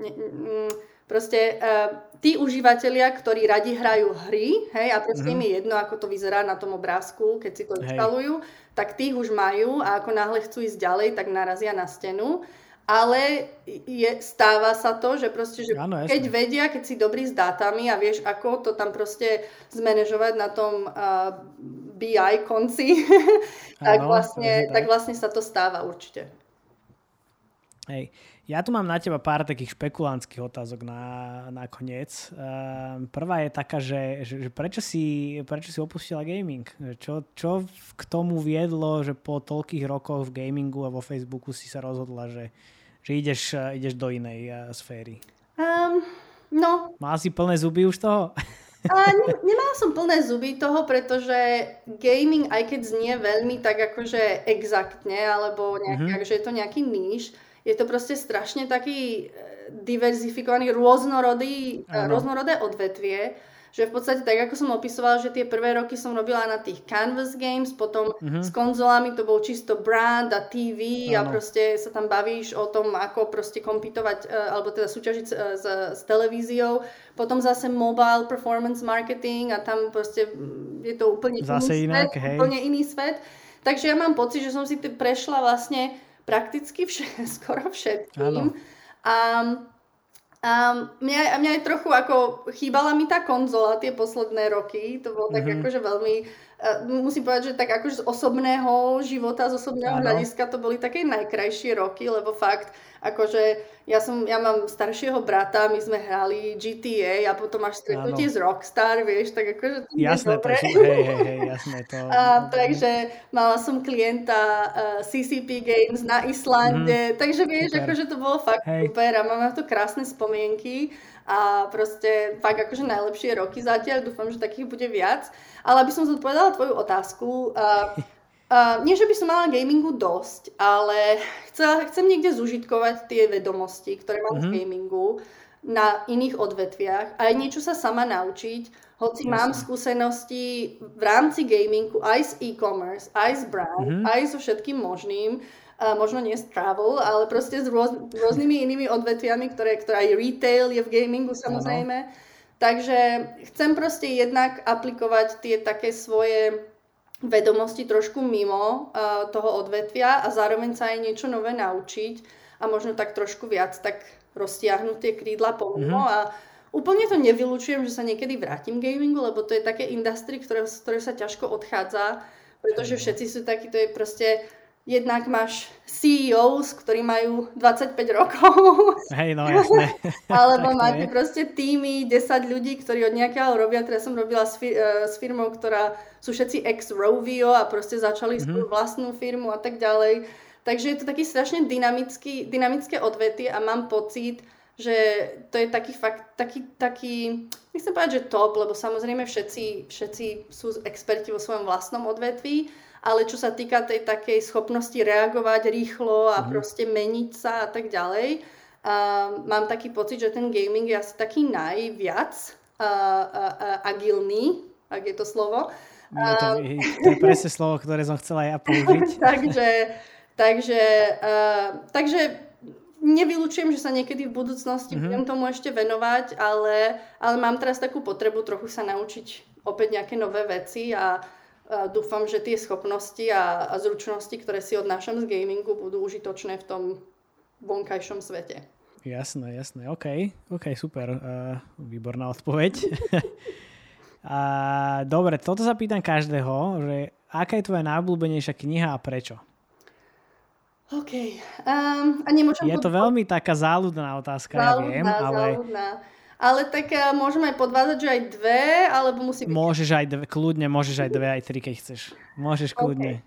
ne, m, proste uh, tí užívateľia, ktorí radi hrajú hry, hej, a proste mm-hmm. im je jedno, ako to vyzerá na tom obrázku, keď si to instalujú, hej, tak tých už majú a ako náhle chcú ísť ďalej, tak narazia na stenu. Ale je, stáva sa to, že proste, že ano, keď vedia, keď si dobrý s dátami a vieš, ako to tam proste zmanéžovať na tom uh, bé í konci, tak, ano, vlastne, tak vlastne sa to stáva určite. Hej, ja tu mám na teba pár takých špekulantských otázok na, na koniec. Uh, prvá je taká, že, že, že prečo, si, prečo si opustila gaming? Čo, čo k tomu viedlo, že po toľkých rokoch v gamingu a vo Facebooku si sa rozhodla, že že ideš, ideš do inej uh, sféry? Um, no. Mala si plné zuby už toho? uh, ne, nemala som plné zuby toho, pretože gaming, aj keď znie veľmi tak akože exaktne, alebo nejak, mm-hmm. že je to nejaký níž, je to proste strašne taký diverzifikovaný, rôznorodý, uh, rôznorodé odvetvie, že v podstate tak, ako som opisovala, že tie prvé roky som robila na tých Canvas Games, potom mm-hmm. s konzolami to bol čisto brand a tí ví ano. A proste sa tam bavíš o tom, ako proste kompitovať, alebo teda súťažiť s, s, s televíziou. Potom zase mobile performance marketing a tam proste je to úplne zase iný inak, svet. Hej. Úplne iný svet. Takže ja mám pocit, že som si t- prešla vlastne prakticky vš- skoro všetkým. A Um, mňa, mňa je trochu ako chýbala mi tá konzola tie posledné roky, to bolo tak mm-hmm. akože veľmi uh, musím povedať, že tak akože z osobného života, z osobného hľadiska to boli také najkrajšie roky, lebo fakt akože ja, som, ja mám staršieho brata, my sme hrali G T A a potom až stretnutie z Rockstar, vieš, tak akože to jasné, je dobre to, hej, hej, hej, jasné to a, takže mala som klienta uh, C C P Games na Islande, mm-hmm. takže vieš, super. Akože to bolo fakt hej. super a mám na to krásne spoločnosti spomienky a proste fakt akože najlepšie roky zatiaľ, dúfam, že takých bude viac, ale aby som zodpovedala tvoju otázku, uh, uh, nie, že by som mala gamingu dosť, ale chcela, chcem niekde zužitkovať tie vedomosti, ktoré mám mm-hmm. z gamingu na iných odvetviach a aj niečo sa sama naučiť, hoci yes. mám skúsenosti v rámci gamingu aj z e-commerce, aj z brand, mm-hmm. aj so všetkým možným, Uh, možno nie z travel, ale proste s rôz, rôznymi inými odvetviami, ktoré, ktoré aj retail je v gamingu samozrejme. Ano. Takže chcem proste jednak aplikovať tie také svoje vedomosti trošku mimo uh, toho odvetvia a zároveň sa aj niečo nové naučiť a možno tak trošku viac tak roztiahnuť tie krídla pomimo mhm. a úplne to nevylučujem, že sa niekedy vrátim k gamingu, lebo to je také industry, ktoré, z ktorého sa ťažko odchádza, pretože všetci sú takí, to je proste jednak máš sí í ó s, ktorí majú dvadsaťpäť rokov. Hej, no jasné. Alebo máte je. Proste týmy, desať ľudí, ktorí od nejakého robia. Teraz som robila s, fir- s firmou, ktorá sú všetci ex-Rovio a proste začali mm-hmm. svoju vlastnú firmu a tak ďalej. Takže je to taký strašne dynamický, dynamické odvety a mám pocit, že to je taký fakt, taký, taký, nechcem povedať, že top, lebo samozrejme všetci, všetci sú experti vo svojom vlastnom odvetví, ale čo sa týka tej takej schopnosti reagovať rýchlo a mm. proste meniť sa a tak ďalej, uh, mám taký pocit, že ten gaming je asi taký najviac uh, uh, uh, agilný, ak je to slovo. No, to, uh, to je presne slovo, ktoré som chcela aj ja použiť. takže, takže, uh, takže nevylučujem, že sa niekedy v budúcnosti mm-hmm. budem tomu ešte venovať, ale, ale mám teraz takú potrebu trochu sa naučiť opäť nejaké nové veci a dúfam, že tie schopnosti a, a zručnosti, ktoré si odnášam z gamingu, budú užitočné v tom vonkajšom svete. Jasné, jasné. OK, okay, super. Uh, výborná odpoveď. uh, dobre, toto sa pýtam každého, že aká je tvoja najobľúbenejšia kniha a prečo? OK. Um, a nemôžem je to pod... veľmi taká záľudná otázka, záľudná, ja viem. Ale... Záľudná. Ale tak môžeme aj podvázať, že aj dve, alebo musí byť... Môžeš aj dve, kľudne, môžeš aj dve, aj tri, keď chceš. Môžeš kľudne.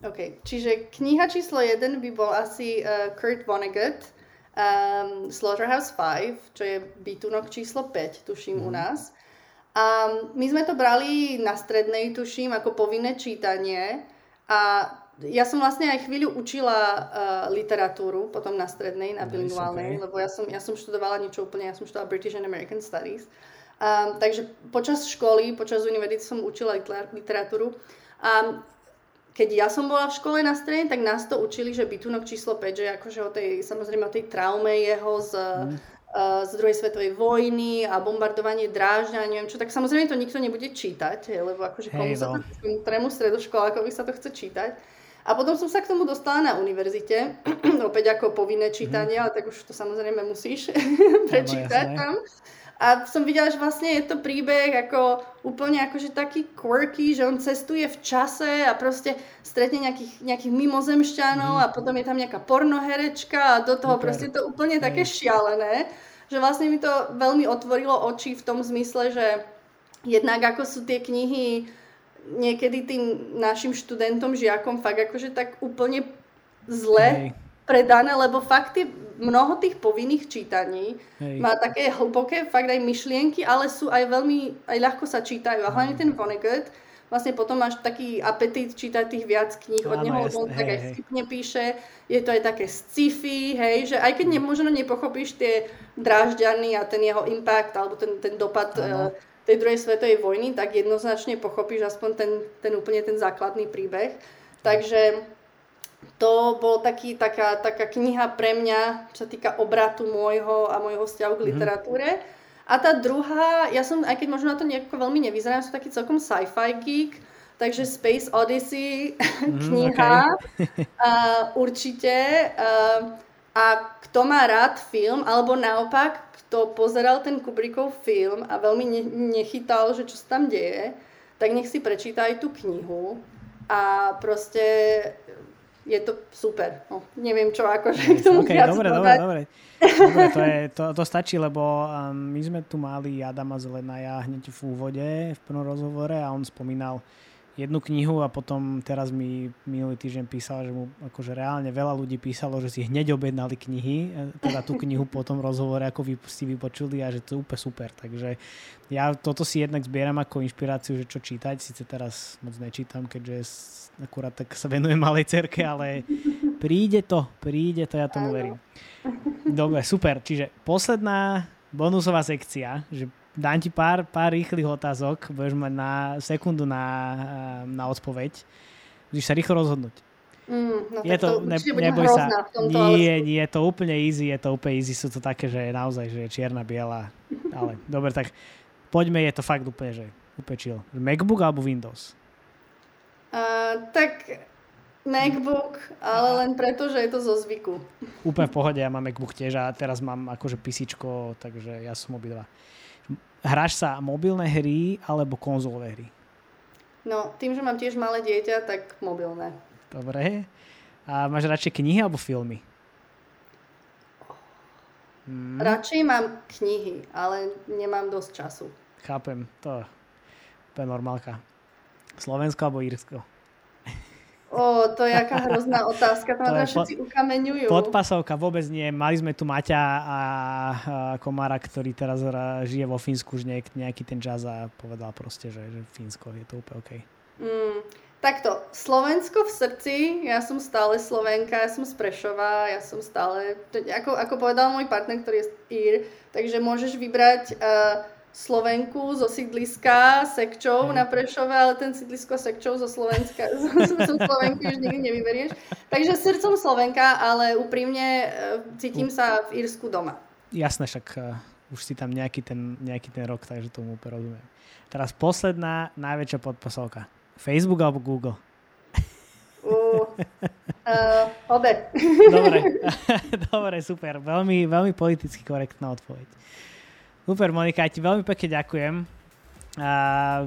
OK, okay. Čiže kniha číslo jeden by bol asi uh, Kurt Vonnegut, um, Slaughterhouse päť, čo je bytunok číslo päť, tuším, mm. u nás. A um, my sme to brali na strednej, tuším, ako povinné čítanie. A ja som vlastne aj chvíľu učila uh, literatúru, potom na strednej, na bilinguálnej, lebo ja som, ja som študovala niečo úplne, ja som študovala British and American Studies. Um, takže počas školy, počas univerzity som učila literatúru. A keď ja som bola v škole na strede, tak nás to učili, že bytunok číslo päť, že akože o tej, samozrejme o tej traume jeho z, mm. uh, z druhej svetovej vojny a bombardovanie Drážďa a neviem čo, tak samozrejme to nikto nebude čítať, lebo akože komu hey, no. sa to, trému stredoškolákovi sa to chce čítať. A potom som sa k tomu dostala na univerzite, opäť ako povinné čítanie, mm. ale tak už to samozrejme musíš prečítať no, tam. A som videla, že vlastne je to príbeh ako úplne akože taký quirky, že on cestuje v čase a proste stretne nejakých, nejakých mimozemšťanov mm. a potom je tam nejaká pornoherečka a do toho okay. proste to úplne také šialené, že vlastne mi to veľmi otvorilo oči v tom zmysle, že jednak ako sú tie knihy niekedy tým našim študentom, žiakom fakt akože tak úplne zle hey. predané, lebo fakt je mnoho tých povinných čítaní. Hej. Má také hlboké fakt aj myšlienky, ale sú aj veľmi, aj ľahko sa čítajú. A hlavne ten Vonnegut, vlastne potom máš taký apetít čítať tých viac kníh od neho, on tak aj vtipne píše. Je to aj také sci-fi, hej, že aj keď ne, možno nepochopíš tie Drážďany a ten jeho impact, alebo ten, ten dopad uh, tej druhej svetovej vojny, tak jednoznačne pochopíš aspoň ten, ten úplne ten základný príbeh. Takže to bol taký, taká, taká kniha pre mňa, čo sa týka obratu môjho a môjho vzťahu k literatúre. Mm. A tá druhá, ja som, aj keď možno na to nejako veľmi nevyzerám, som taký celkom sci-fi geek, takže Space Odyssey mm, kniha okay. uh, určite. Uh, a kto má rád film, alebo naopak, kto pozeral ten Kubrickov film a veľmi ne- nechytal, že čo sa tam deje, tak nech si prečíta aj tú knihu. A proste je to super. No, neviem čo, akože k tomu okay, viac dobre, dobre, dobre. Dobre, to, je, to, to stačí, lebo um, my sme tu mali Adama Zelenaja hneď v úvode, v prvom rozhovore a on spomínal jednu knihu a potom teraz mi minulý týždeň písal, že mu akože reálne veľa ľudí písalo, že si hneď objednali knihy, teda tú knihu po tom rozhovore, ako vy, si vypočuli a že to je úplne super. Takže ja toto si jednak zbieram ako inšpiráciu, že čo čítať, síce teraz moc nečítam, keďže akurát tak sa venujem malej cerke, ale príde to, príde to, ja tomu verím. Dobre, super. Čiže posledná bonusová sekcia, že dám ti pár, pár rýchlych otázok, budeš mať na sekundu na, na odpoveď. Musíš sa rýchlo rozhodnúť. Mm, no je tak to, to ne, neboj sa. Nie, nie, je to úplne easy, je to úplne easy, sú to také, že naozaj, že je čierna, biela, ale dobre, tak poďme, je to fakt úplne, že úplne chill. MacBook alebo Windows? Uh, tak MacBook, ale len preto, že je to zo zvyku. Úplne v pohode, ja mám MacBook tiež a teraz mám akože písičko, takže ja som obidva. Hráš sa mobilné hry alebo konzolové hry? No, tým, že mám tiež malé dieťa, tak mobilné. Dobre. A máš radšej knihy alebo filmy? Hmm. Radšej mám knihy, ale nemám dosť času. Chápem, to je úplne normálka. Slovensko alebo Írsko? Ó, to je aká hrozná otázka, to, to ma všetci pod, ukameňujú. Podpasovka, vôbec nie. Mali sme tu Maťa a, a Komára, ktorý teraz žije vo Fínsku už nejak, nejaký ten čas a povedal proste, že, že Fínsko je to úplne okej. Okay. Mm, takto, Slovensko v srdci, ja som stále Slovenka, ja som z Prešova, ja som stále, ako, ako povedal môj partner, ktorý je z Ír, takže môžeš vybrať Uh, Slovenku zo sídliska Sekčov na Prešove, ale ten sídlisko Sekčov zo Slovenska, zo Slovenky už nikdy nevyberieš. Takže srdcom Slovenka, ale úprimne cítim sa v Írsku doma. Jasné, však uh, už si tam nejaký ten, nejaký ten rok, takže tomu úplne rozumiem. Teraz posledná, najväčšia podpasovka. Facebook alebo Google? Uh, uh, obe. Dobre. Dobre, super. Veľmi, veľmi politicky korektná odpoveď. Super, Monika, ti veľmi pekne ďakujem. Uh,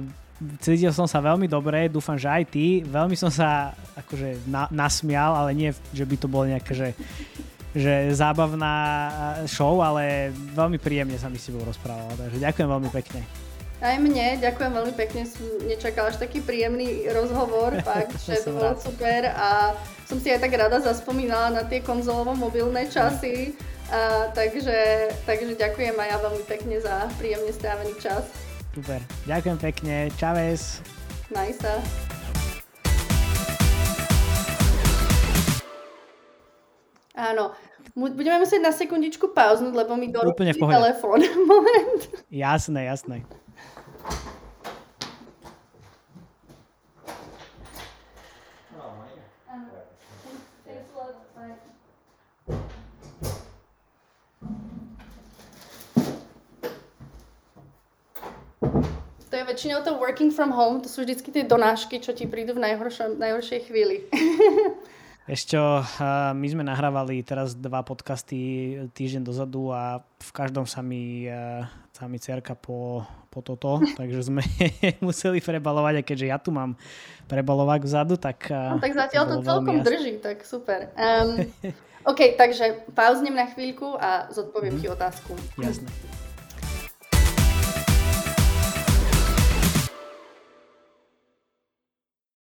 cítil som sa veľmi dobre, dúfam, že aj ty. Veľmi som sa akože na, nasmial, ale nie, že by to bolo nejaká že, že zábavná show, ale veľmi príjemne sa mi s tebou rozprávala. Takže ďakujem veľmi pekne. Aj mne, ďakujem veľmi pekne, som nečakala až taký príjemný rozhovor, fakt, že to bolo super a som si aj tak rada zaspomínala na tie konzolovo-mobilné časy, a, takže, takže ďakujem aj ja veľmi pekne za príjemne strávený čas. Super, ďakujem pekne, čaves. Maj sa. Áno. Budeme musieť na sekundičku pauznúť, lebo mi doručí telefón. Moment. Jasné, jasné. To je väčšinou to working from home, to sú vždycky tie donášky, čo ti prídu v najhoršom, najhoršej chvíli. Ešte, my sme nahrávali teraz dva podcasty týždeň dozadu a v každom sa mi, sa mi cerka po, po toto, takže sme museli prebalovať, a keďže ja tu mám prebalovák vzadu, tak... No, tak zatiaľ to, to celkom drží, tak super. Um, OK, takže pauznem na chvíľku a zodpoviem mm. ti otázku. Jasné.